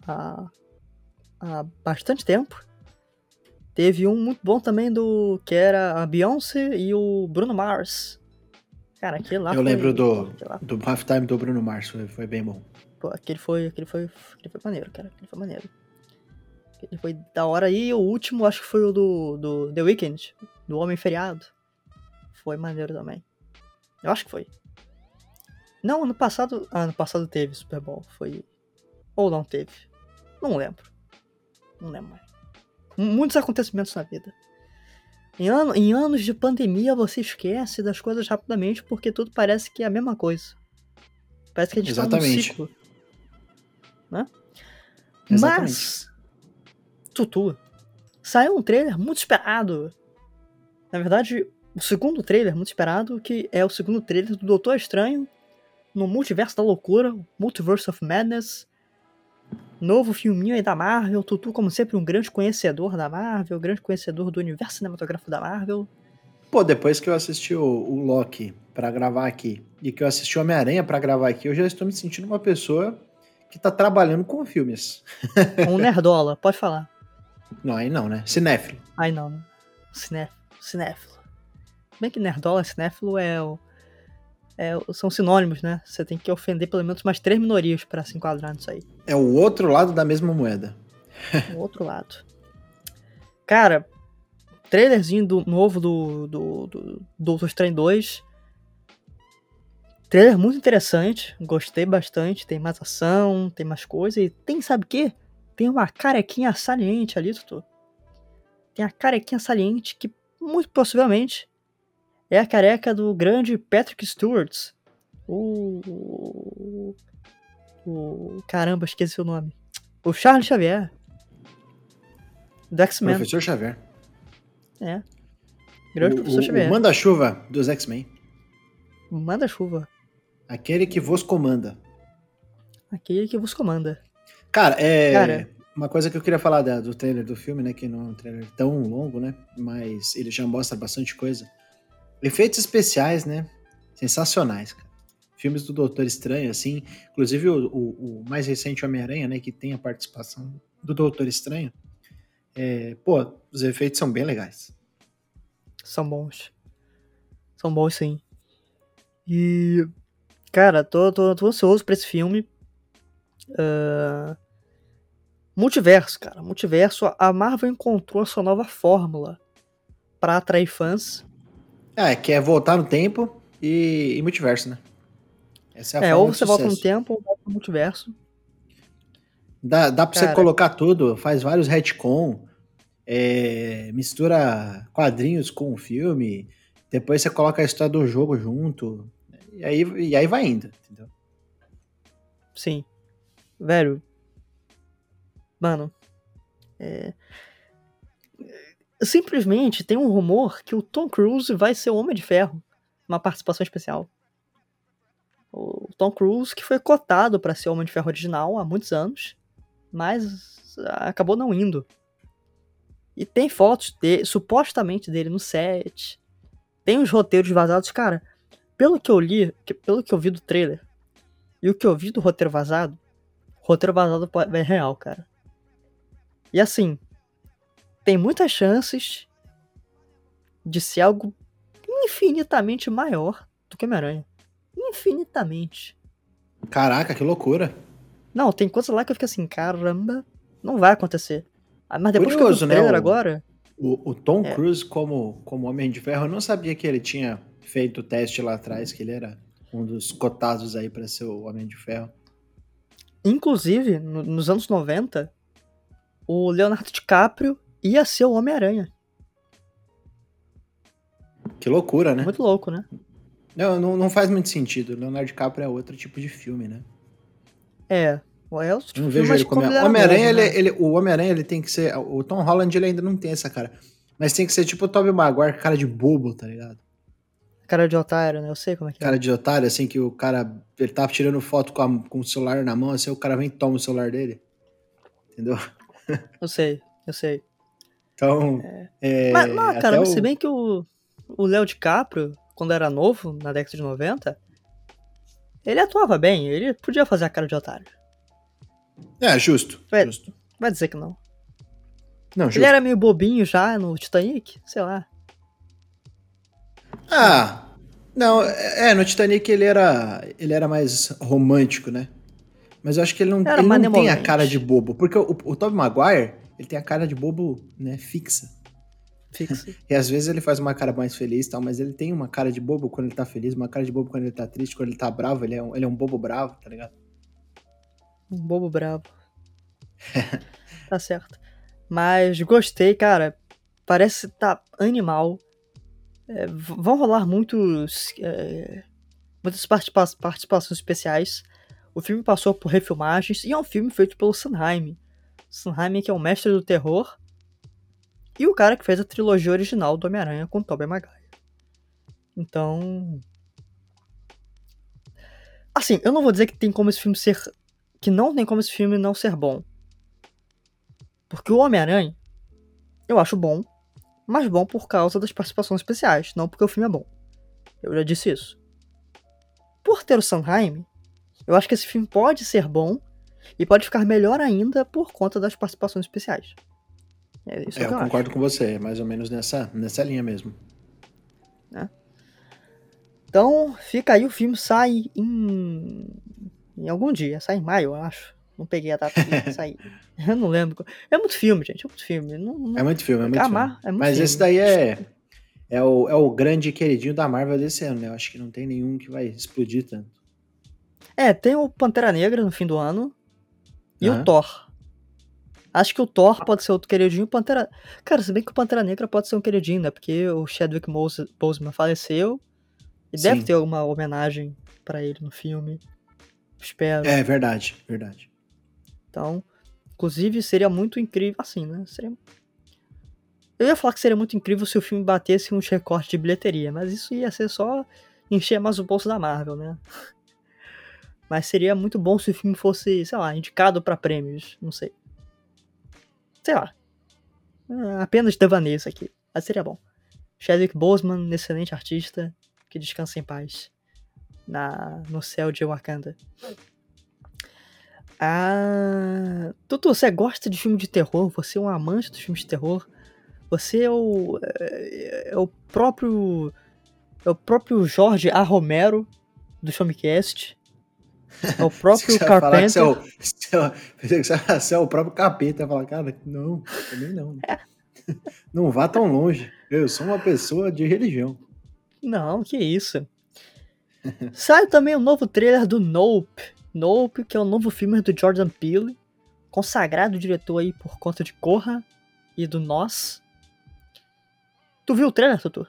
Há, há bastante tempo. Teve um muito bom também do... que era a Beyoncé e o Bruno Mars. Cara, aquele lá eu foi... Eu lembro do, do Halftime do Bruno Mars. Foi, foi bem bom. Pô, aquele foi, aquele foi... Aquele foi maneiro, cara. Aquele foi maneiro. Aquele foi da hora. E o último, acho que foi o do, do The Weeknd. Do Homem Feriado. Foi maneiro também. Eu acho que foi. Não, ano passado... Ah, ano passado teve Super Bowl. Foi... Ou não teve. Não lembro. Não lembro mais. Muitos acontecimentos na vida. Em, ano, em anos de pandemia, você esquece das coisas rapidamente, porque tudo parece que é a mesma coisa. Parece que a gente Exatamente. Tá num ciclo. Né? Exatamente. Mas, Tutu, saiu um trailer muito esperado. Na verdade, o segundo trailer muito esperado, que é o segundo trailer do Doutor Estranho, no Multiverso da Loucura, Multiverse of Madness. Novo filminho aí da Marvel. Tutu, como sempre, um grande conhecedor da Marvel, grande conhecedor do universo cinematográfico da Marvel. Pô, depois que eu assisti o, o Loki pra gravar aqui, e que eu assisti o Homem-Aranha pra gravar aqui, eu já estou me sentindo uma pessoa que tá trabalhando com filmes. Um nerdola, pode falar. Não, aí não, né? Cinéfilo. Aí não, né? Cinéfilo. Cinéfilo. Bem que nerdola e cinéfilo é o... É, são sinônimos, né? Você tem que ofender pelo menos umas três minorias pra se enquadrar nisso aí. É o outro lado da mesma moeda. O outro lado. Cara, trailerzinho do novo do do, do Doutor Estranho dois. Trailer muito interessante. Gostei bastante. Tem mais ação, tem mais coisa. E tem, sabe o quê? Tem uma carequinha saliente ali, Tutu. Tem a carequinha saliente que, muito possivelmente... É a careca do grande Patrick Stewart. O... o, o caramba, esqueci o nome. O Charles Xavier. Do X-Men. Professor Xavier. É. Grande o, professor o, Xavier. O manda-chuva dos X-Men. O manda-chuva. Aquele que vos comanda. Aquele que vos comanda. Cara, é... Cara, uma coisa que eu queria falar da, do trailer do filme, né? Que não é um trailer tão longo, né? Mas ele já mostra bastante coisa. Efeitos especiais, né? Sensacionais, cara. Filmes do Doutor Estranho, assim. Inclusive o, o, o mais recente Homem-Aranha, né? Que tem a participação do Doutor Estranho. É, pô, os efeitos são bem legais. São bons. São bons, sim. E... Cara, tô, tô, tô ansioso pra esse filme. Uh... Multiverso, cara. Multiverso. A Marvel encontrou a sua nova fórmula pra atrair fãs. É, que é voltar no tempo e, e multiverso, né? Essa é, a é ou você volta no tempo ou volta no multiverso. Dá, dá pra Cara. Você colocar tudo, faz vários retcon, é, mistura quadrinhos com o filme, depois você coloca a história do jogo junto, e aí, e aí vai indo, entendeu? Sim. Velho, mano, é... Simplesmente tem um rumor que o Tom Cruise vai ser o Homem de Ferro, uma participação especial. O Tom Cruise, que foi cotado para ser o Homem de Ferro original há muitos anos, mas acabou não indo. E tem fotos de, supostamente dele no set, tem os roteiros vazados. Cara, pelo que eu li, pelo que eu vi do trailer e o que eu vi do roteiro vazado, o roteiro vazado é real, cara. E assim... Tem muitas chances de ser algo infinitamente maior do que Homem-Aranha. Infinitamente. Caraca, que loucura. Não, tem coisa lá que eu fico assim, caramba, não vai acontecer. Mas depois Curioso, que eu vi o trailer, né? O, agora... O, o Tom é. Cruise como, como Homem de Ferro, eu não sabia que ele tinha feito o teste lá atrás, que ele era um dos cotados aí pra ser o Homem de Ferro. Inclusive, no, nos anos noventa, o Leonardo DiCaprio ia ser o Homem-Aranha. Que loucura, né? Muito louco, né? Não, não, não faz muito sentido. Leonardo DiCaprio é outro tipo de filme, né? É. O Elcio, não vejo ele como é. Homem-Aranha, né? ele, ele, o Homem-Aranha, ele tem que ser... O Tom Holland, ele ainda não tem essa cara. Mas tem que ser tipo o Tobey Maguire, cara de bobo, tá ligado? Cara de otário, né? Eu sei como é que cara é. Cara de otário, assim, que o cara, ele tava tirando foto com, a, com o celular na mão, assim, o cara vem e toma o celular dele. Entendeu? Eu sei, eu sei. Então... É... É, mas, não, cara, o... se bem que o Léo DiCaprio, quando era novo, na década de noventa, ele atuava bem, ele podia fazer a cara de otário. É, justo. Vai, justo. Vai dizer que não. Não, ele justo. Era meio bobinho já no Titanic, sei lá. Ah, não, é, no Titanic ele era, ele era mais romântico, né? Mas eu acho que ele não, ele não tem a cara de bobo, porque o, o Tobey Maguire, ele tem a cara de bobo, né, fixa. Fixa. E às vezes ele faz uma cara mais feliz e tal, mas ele tem uma cara de bobo quando ele tá feliz, uma cara de bobo quando ele tá triste, quando ele tá bravo, ele é um, ele é um bobo bravo, tá ligado? Um bobo bravo. Tá certo. Mas gostei, cara, parece tá animal. É, vão rolar muitos, é, muitas participa- participações especiais. O filme passou por refilmagens e é um filme feito pelo Sondheim. Sondheim, que é o mestre do terror e o cara que fez a trilogia original do Homem-Aranha com Tobey Maguire. Então, assim, eu não vou dizer que tem como esse filme ser, que não tem como esse filme não ser bom, porque o Homem-Aranha eu acho bom. Mas bom por causa das participações especiais, não porque o filme é bom. Eu já disse isso. Por ter o Sondheim, eu acho que esse filme pode ser bom e pode ficar melhor ainda por conta das participações especiais. É isso é, que eu, eu concordo acho. Com você, é mais ou menos nessa, nessa linha mesmo. É. Então, fica aí, o filme sai em... em algum dia, sai em maio, eu acho. Não peguei a data de sair. Eu não lembro. É muito filme, gente. É muito filme. Não, não... É muito filme, é muito Amar, filme. É muito Mas filme. Esse daí é, é, o, é o grande queridinho da Marvel desse ano, né? Eu acho que não tem nenhum que vai explodir tanto. É, tem o Pantera Negra no fim do ano. E uhum. o Thor. Acho que o Thor pode ser outro queridinho. Pantera... Cara, se bem que o Pantera Negra pode ser um queridinho, né? Porque o Chadwick Boseman faleceu. E Sim. deve ter alguma homenagem pra ele no filme. Espero. É, verdade, verdade. Então, inclusive, seria muito incrível... Assim, né? Seria... Eu ia falar que seria muito incrível se o filme batesse uns recortes de bilheteria, mas isso ia ser só encher mais o bolso da Marvel, né? Mas seria muito bom se o filme fosse, sei lá, indicado pra prêmios, não sei. Sei lá. Apenas devaneio isso aqui, mas seria bom. Chadwick Boseman, excelente artista, que descansa em paz na... no céu de Wakanda. Ah, Tutu, você gosta de filme de terror? Você é um amante dos filmes de terror? Você é o, é, é o próprio é o próprio Jorge A. Romero do Showmecast? É o próprio Carpenter? Você é o, você, é o, você é o próprio Capeta? Falar, cara, não, também não. Né? É. Não vá tão longe. Eu sou uma pessoa de religião. Não, que isso. Sai também o um novo trailer do Nope. Nope, que é o novo filme do Jordan Peele, consagrado diretor aí por conta de Corra e do Nós. Tu viu o trailer, Tutu?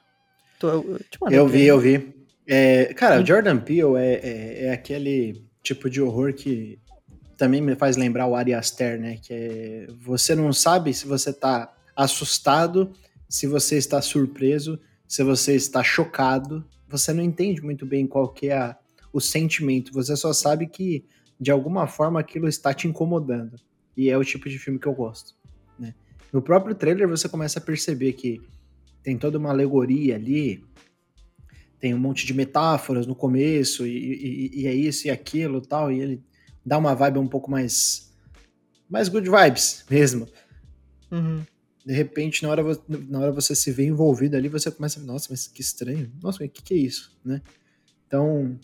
Tu, eu te mandei eu vi, eu vi. É, cara, o Jordan Peele é, é, é aquele tipo de horror que também me faz lembrar o Ari Aster, né? Que é, você não sabe se você tá assustado, se você está surpreso, se você está chocado. Você não entende muito bem qual que é a o sentimento, você só sabe que de alguma forma aquilo está te incomodando, e é o tipo de filme que eu gosto, né? No próprio trailer você começa a perceber que tem toda uma alegoria ali, tem um monte de metáforas no começo, e, e, e é isso e aquilo e tal, e ele dá uma vibe um pouco mais mais good vibes mesmo. Uhum. De repente, na hora, na hora você se vê envolvido ali, você começa a nossa, mas que estranho, nossa, mas que que é isso, né? Então,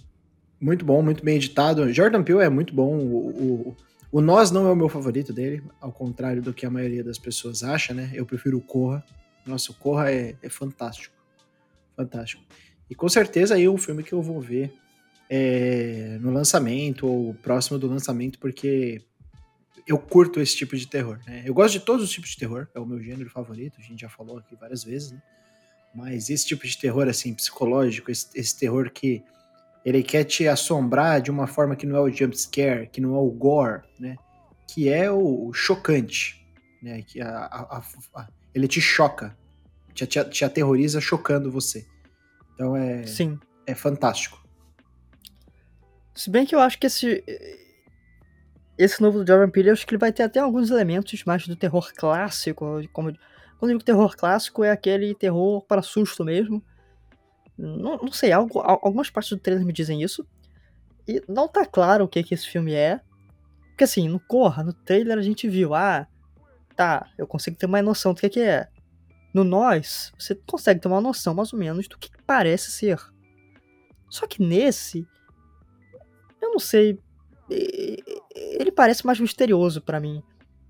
muito bom, muito bem editado. Jordan Peele é muito bom. O, o, o Nós não é o meu favorito dele, ao contrário do que a maioria das pessoas acha, né? Eu prefiro o Corra. Nossa, o Corra é, é fantástico. Fantástico. E com certeza aí é um filme que eu vou ver é, no lançamento ou próximo do lançamento, porque eu curto esse tipo de terror, né? Eu gosto de todos os tipos de terror, é o meu gênero favorito, a gente já falou aqui várias vezes, né? Mas esse tipo de terror, assim, psicológico, esse, esse terror que ele quer te assombrar de uma forma que não é o jumpscare, que não é o gore, né? Que é o chocante, né? Que a, a, a, a, ele te choca, te, te, te aterroriza chocando você. Então é, sim, é fantástico. Se bem que eu acho que esse esse novo do Jordan Peele, eu acho que ele vai ter até alguns elementos mais do terror clássico. Como, quando eu digo terror clássico, é aquele terror para susto mesmo. Não, não sei, algo, algumas partes do trailer me dizem isso. E não tá claro o que, que esse filme é. Porque assim, no Corra, no trailer a gente viu, ah, tá, eu consigo ter uma noção do que, que é. No Nós, você consegue ter uma noção mais ou menos do que, que parece ser. Só que nesse, eu não sei, ele parece mais misterioso pra mim.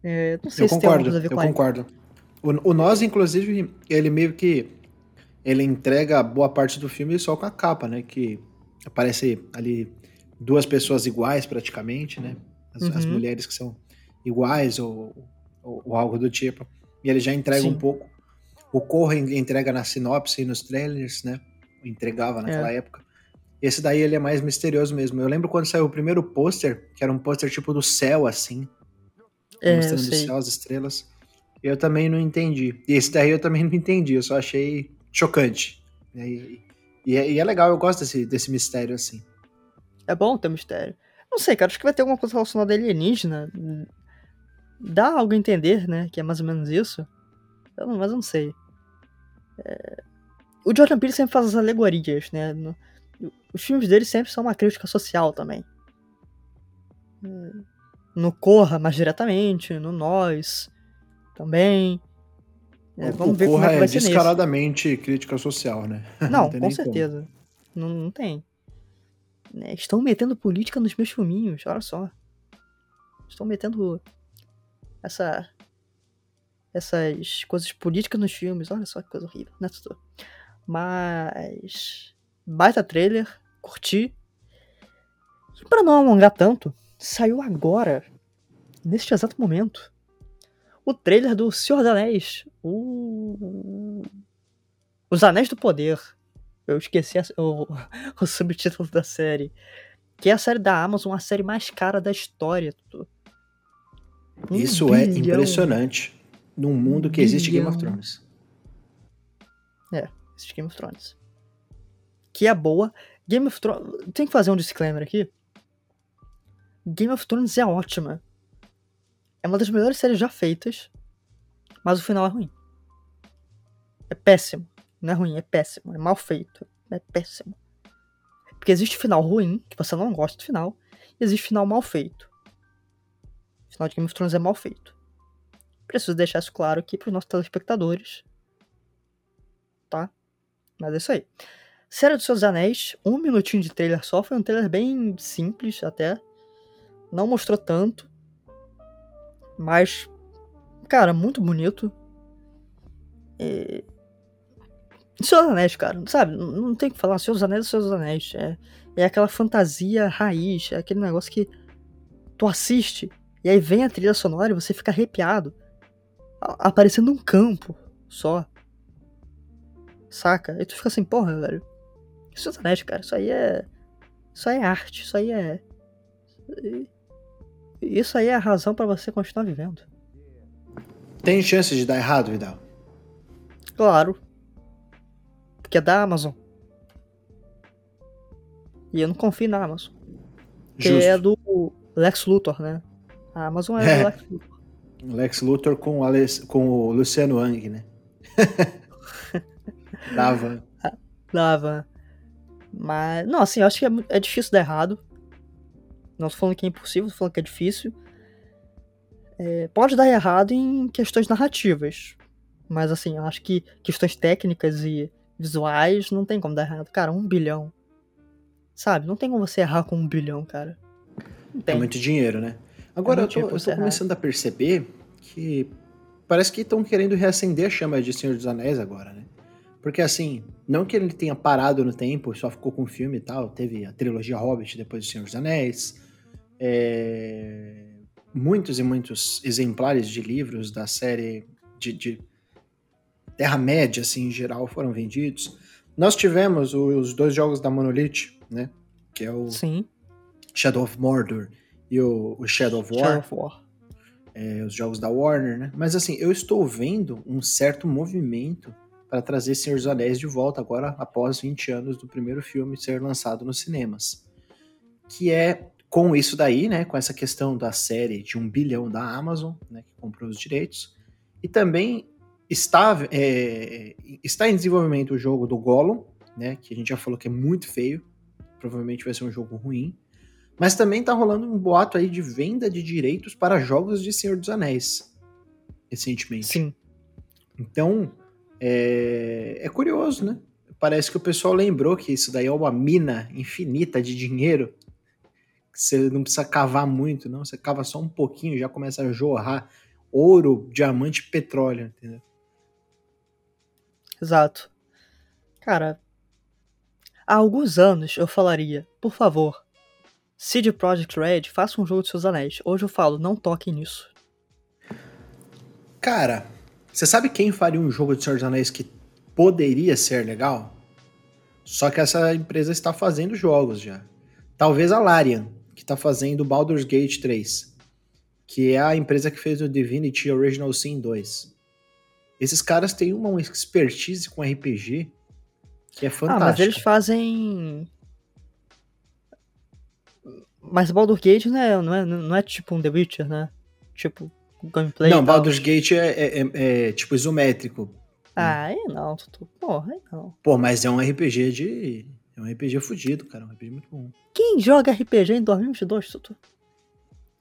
É, não sei eu se concordo, tem alguma coisa a ver com ele. Eu concordo. O, o Nós, inclusive, ele meio que ele entrega boa parte do filme só com a capa, né? Que aparece ali duas pessoas iguais praticamente, né? As, uhum. as mulheres que são iguais ou, ou, ou algo do tipo. E ele já entrega Sim. um pouco. O Corra entrega na sinopse e nos trailers, né? Entregava naquela é. época. Esse daí ele é mais misterioso mesmo. Eu lembro quando saiu o primeiro pôster, que era um pôster tipo do céu, assim. É, mostrando o céu, as estrelas. Eu também não entendi. E esse daí eu também não entendi, eu só achei chocante. E, e, é, e é legal, eu gosto desse, desse mistério, assim. É bom ter mistério. Não sei, cara, acho que vai ter alguma coisa relacionada a alienígena. Dá algo a entender, né? Que é mais ou menos isso. Eu não, mas eu não sei. É... O Jordan Peele sempre faz as alegorias, né? No... Os filmes dele sempre são uma crítica social também. No Corra, mais diretamente. No Nós, também. É, vamos o ver Corra como é que vai é ser descaradamente nesse. Crítica social, né? Não, não com certeza. Não, não tem. É, estão metendo política nos meus filminhos, olha só. Estão metendo essa, essas coisas políticas nos filmes, olha só que coisa horrível. Né, Tutu? Mas... baita trailer, curti. E pra não alongar tanto, saiu agora, neste exato momento, o trailer do Senhor dos Anéis, o... Os Anéis do Poder. Eu esqueci a... o... o subtítulo da série. Que é a série da Amazon, a série mais cara da história. Um Isso bilhão. É impressionante num mundo que bilhão. Existe Game of Thrones. É, existe Game of Thrones. Que é boa. Game of Thrones... Tem que fazer um disclaimer aqui. Game of Thrones é ótima. É uma das melhores séries já feitas. Mas o final é ruim. É péssimo. Não é ruim, é péssimo. É mal feito. É péssimo. Porque existe final ruim, que você não gosta do final. E existe final mal feito. O final de Game of Thrones é mal feito. Preciso deixar isso claro aqui para os nossos telespectadores. Tá? Mas é isso aí. Série dos Seus Anéis, um minutinho de trailer só, foi um trailer bem simples até, não mostrou tanto, mas, cara, muito bonito. E... Seus Anéis, cara, sabe, não tem o que falar, Seus Anéis é Seus Anéis, é, é aquela fantasia raiz, é aquele negócio que tu assiste, e aí vem a trilha sonora e você fica arrepiado, aparecendo um campo só, saca, e tu fica assim, porra, velho. Isso é internet, cara. Isso aí é... Isso aí é arte. Isso aí é... Isso aí é a razão pra você continuar vivendo. Tem chance de dar errado, Vidal? Claro. Porque é da Amazon. E eu não confio na Amazon. Porque Justo. É do Lex Luthor, né? A Amazon é, é. do Lex Luthor. Lex Luthor com o, Alex... com o Luciano Hang, né? Dava. Dava. Mas, não, assim, eu acho que é, é difícil dar errado. Não tô falando que é impossível, tô falando que é difícil. É, pode dar errado em questões narrativas. Mas, assim, eu acho que questões técnicas e visuais não tem como dar errado. Cara, um bilhão. Sabe? Não tem como você errar com um bilhão, cara. Não tem. É muito dinheiro, né? Agora, é eu tô, eu tô começando errar. a perceber que parece que estão querendo reacender a chama de Senhor dos Anéis agora, né? Porque assim, não que ele tenha parado no tempo, só ficou com o filme e tal, teve a trilogia Hobbit, depois do Senhor dos Anéis, é... muitos e muitos exemplares de livros da série de, de Terra-média, assim, em geral, foram vendidos. Nós tivemos os dois jogos da Monolith, né, que é o Sim. Shadow of Mordor e o, o Shadow of War, Shadow of War. É, os jogos da Warner, né, mas assim, eu estou vendo um certo movimento para trazer Senhor dos Anéis de volta agora após vinte anos do primeiro filme ser lançado nos cinemas. Que é com isso daí, né, com essa questão da série de um bilhão da Amazon, né, que comprou os direitos, e também está, é, está em desenvolvimento o jogo do Gollum, né, que a gente já falou que é muito feio, provavelmente vai ser um jogo ruim, mas também está rolando um boato aí de venda de direitos para jogos de Senhor dos Anéis, recentemente. Sim. Então, é, é curioso, né? Parece que o pessoal lembrou que isso daí é uma mina infinita de dinheiro, que você não precisa cavar muito, não. Você cava só um pouquinho, já começa a jorrar ouro, diamante e petróleo, entendeu? Exato. Cara, há alguns anos eu falaria, por favor, C D Projekt Red, faça um jogo de seus anéis. Hoje eu falo, não toquem nisso. Cara, você sabe quem faria um jogo de Senhor dos Anéis que poderia ser legal? Só que essa empresa está fazendo jogos já. Talvez a Larian, que está fazendo Baldur's Gate três, que é a empresa que fez o Divinity Original Sin dois. Esses caras têm uma expertise com R P G que é fantástica. Ah, mas eles fazem... Mas Baldur's Gate não é, não é, não é tipo um The Witcher, né? Tipo... Gameplay não, Baldur's Gate é, é, é, é tipo isométrico. Ah, né? Aí não, Tutu. Porra, aí não. Pô, mas é um R P G de... É um R P G fudido, cara. É um R P G muito bom. Quem joga R P G em dois mil e vinte e dois, Tutu?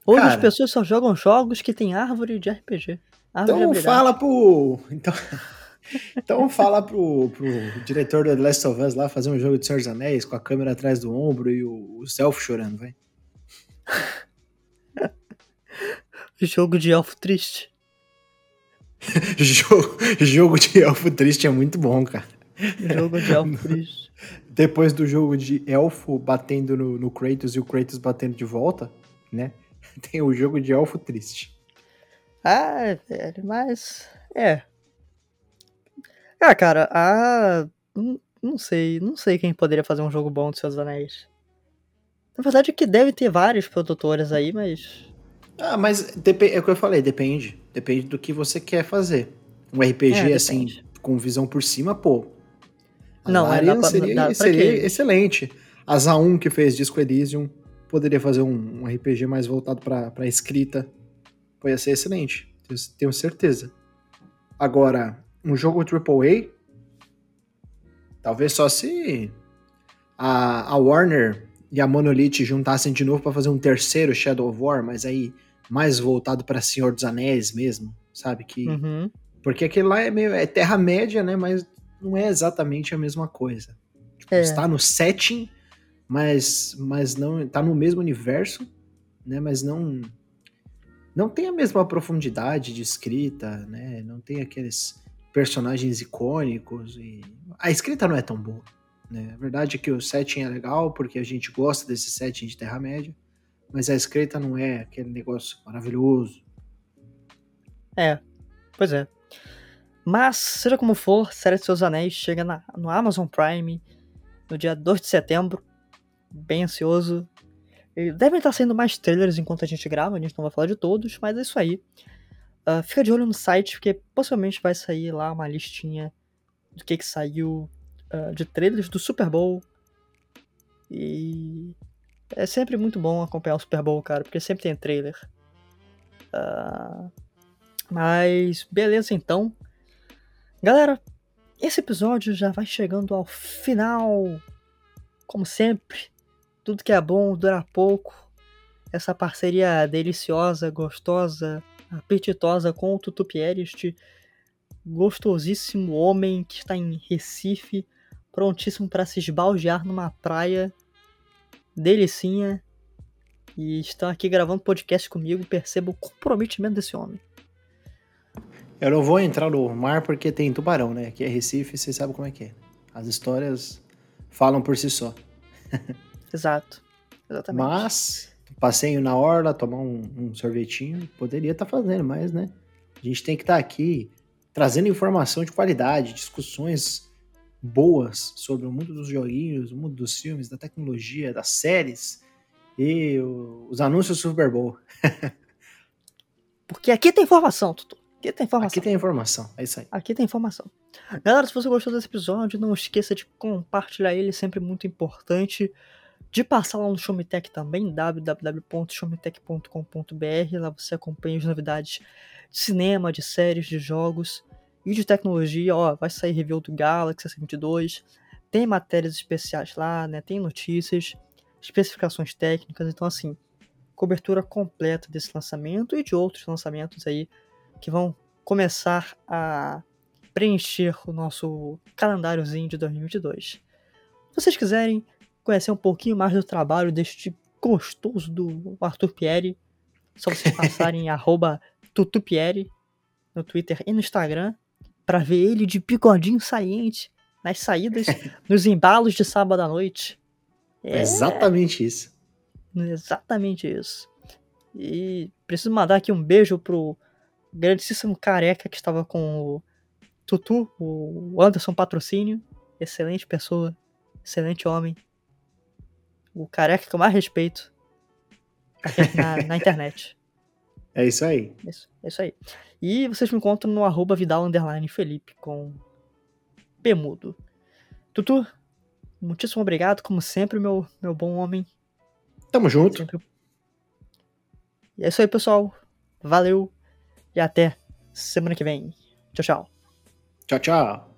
Hoje, cara, as pessoas só jogam jogos que tem árvore de R P G. Árvore então, de fala pro... então... então fala pro... Então fala pro diretor do The Last of Us lá fazer um jogo de Senhor dos Anéis com a câmera atrás do ombro e o, o selfie chorando, vai. Jogo de elfo triste. jogo, jogo de elfo triste é muito bom, cara. Jogo de elfo triste. Depois do jogo de elfo batendo no, no Kratos e o Kratos batendo de volta, né? Tem o jogo de elfo triste. Ah, velho, mas... É. Ah, cara, ah... Não, não sei, não sei quem poderia fazer um jogo bom de Seus Anéis. Na verdade é que deve ter vários produtores aí, mas... Ah, mas é o que eu falei, depende. Depende do que você quer fazer. Um R P G, é, assim, com visão por cima, pô. A não, Larian pra, seria, seria excelente. A Zaun, que fez Disco Elysium, poderia fazer um, um R P G mais voltado pra, pra escrita. Pô, ia ser excelente. Tenho, tenho certeza. Agora, um jogo A A A, talvez só se a, a Warner e a Monolith juntassem de novo pra fazer um terceiro Shadow of War, mas aí mais voltado pra Senhor dos Anéis mesmo, sabe? Que, uhum. Porque aquele lá é meio... É Terra-média, né? Mas não é exatamente a mesma coisa. Tipo, é. Está no setting, mas, mas não... Tá no mesmo universo, né? Mas não... Não tem a mesma profundidade de escrita, né? Não tem aqueles personagens icônicos e... A escrita não é tão boa. A verdade é que o setting é legal, porque a gente gosta desse setting de Terra-média, mas a escrita não é aquele negócio maravilhoso. É, pois é. Mas, seja como for, Série de Seus Anéis chega na, no Amazon Prime no dia dois de setembro. Bem ansioso. E devem estar saindo mais trailers enquanto a gente grava, a gente não vai falar de todos, mas é isso aí. Uh, fica de olho no site, porque possivelmente vai sair lá uma listinha do que que saiu... de trailers do Super Bowl. E é sempre muito bom acompanhar o Super Bowl, cara, porque sempre tem trailer. Uh... Mas beleza, então. Galera, esse episódio já vai chegando ao final. Como sempre, tudo que é bom dura pouco. Essa parceria deliciosa, gostosa, apetitosa com o Tutu Pierre, este gostosíssimo homem que está em Recife, prontíssimo para se esbaldear numa praia delicinha, e estão aqui gravando podcast comigo. Perceba o comprometimento desse homem. Eu não vou entrar no mar porque tem tubarão, né? Aqui é Recife, vocês sabem como é que é. As histórias falam por si só. Exato, exatamente. Mas, passeio na orla, tomar um, um sorvetinho, poderia estar tá fazendo, mas, né? A gente tem que estar tá aqui trazendo informação de qualidade, discussões boas sobre o mundo dos joguinhos, o mundo dos filmes, da tecnologia, das séries e o, os anúncios do Super Bowl. Porque aqui tem informação, Tutu. Aqui tem informação. Aqui tem informação, é isso aí. Aqui tem informação. Galera, se você gostou desse episódio, não esqueça de compartilhar ele, sempre muito importante. De passar lá no Show Me Tech também, w w w ponto show me tech ponto com ponto b r. Lá você acompanha as novidades de cinema, de séries, de jogos e de tecnologia. Ó, vai sair review do Galaxy S vinte e dois, tem matérias especiais lá, né? Tem notícias, especificações técnicas. Então, assim, cobertura completa desse lançamento e de outros lançamentos aí que vão começar a preencher o nosso calendáriozinho de dois mil e vinte e dois. Se vocês quiserem conhecer um pouquinho mais do trabalho deste gostoso do Arthur Pierre, só vocês passarem em arroba Tutu Pierre no Twitter e no Instagram para ver ele de bigodinho saliente nas saídas, nos embalos de sábado à noite. É exatamente isso. Exatamente isso. E preciso mandar aqui um beijo pro grandíssimo careca que estava com o Tutu, o Anderson Patrocínio. Excelente pessoa, excelente homem. O careca que eu mais respeito na, na internet. É isso aí. Isso, é isso aí. E vocês me encontram no arroba Vidal Underline Felipe com Pemudo. Tutu, muitíssimo obrigado, como sempre, meu, meu bom homem. Tamo junto. Sempre. E é isso aí, pessoal. Valeu e até semana que vem. Tchau, tchau. Tchau, tchau.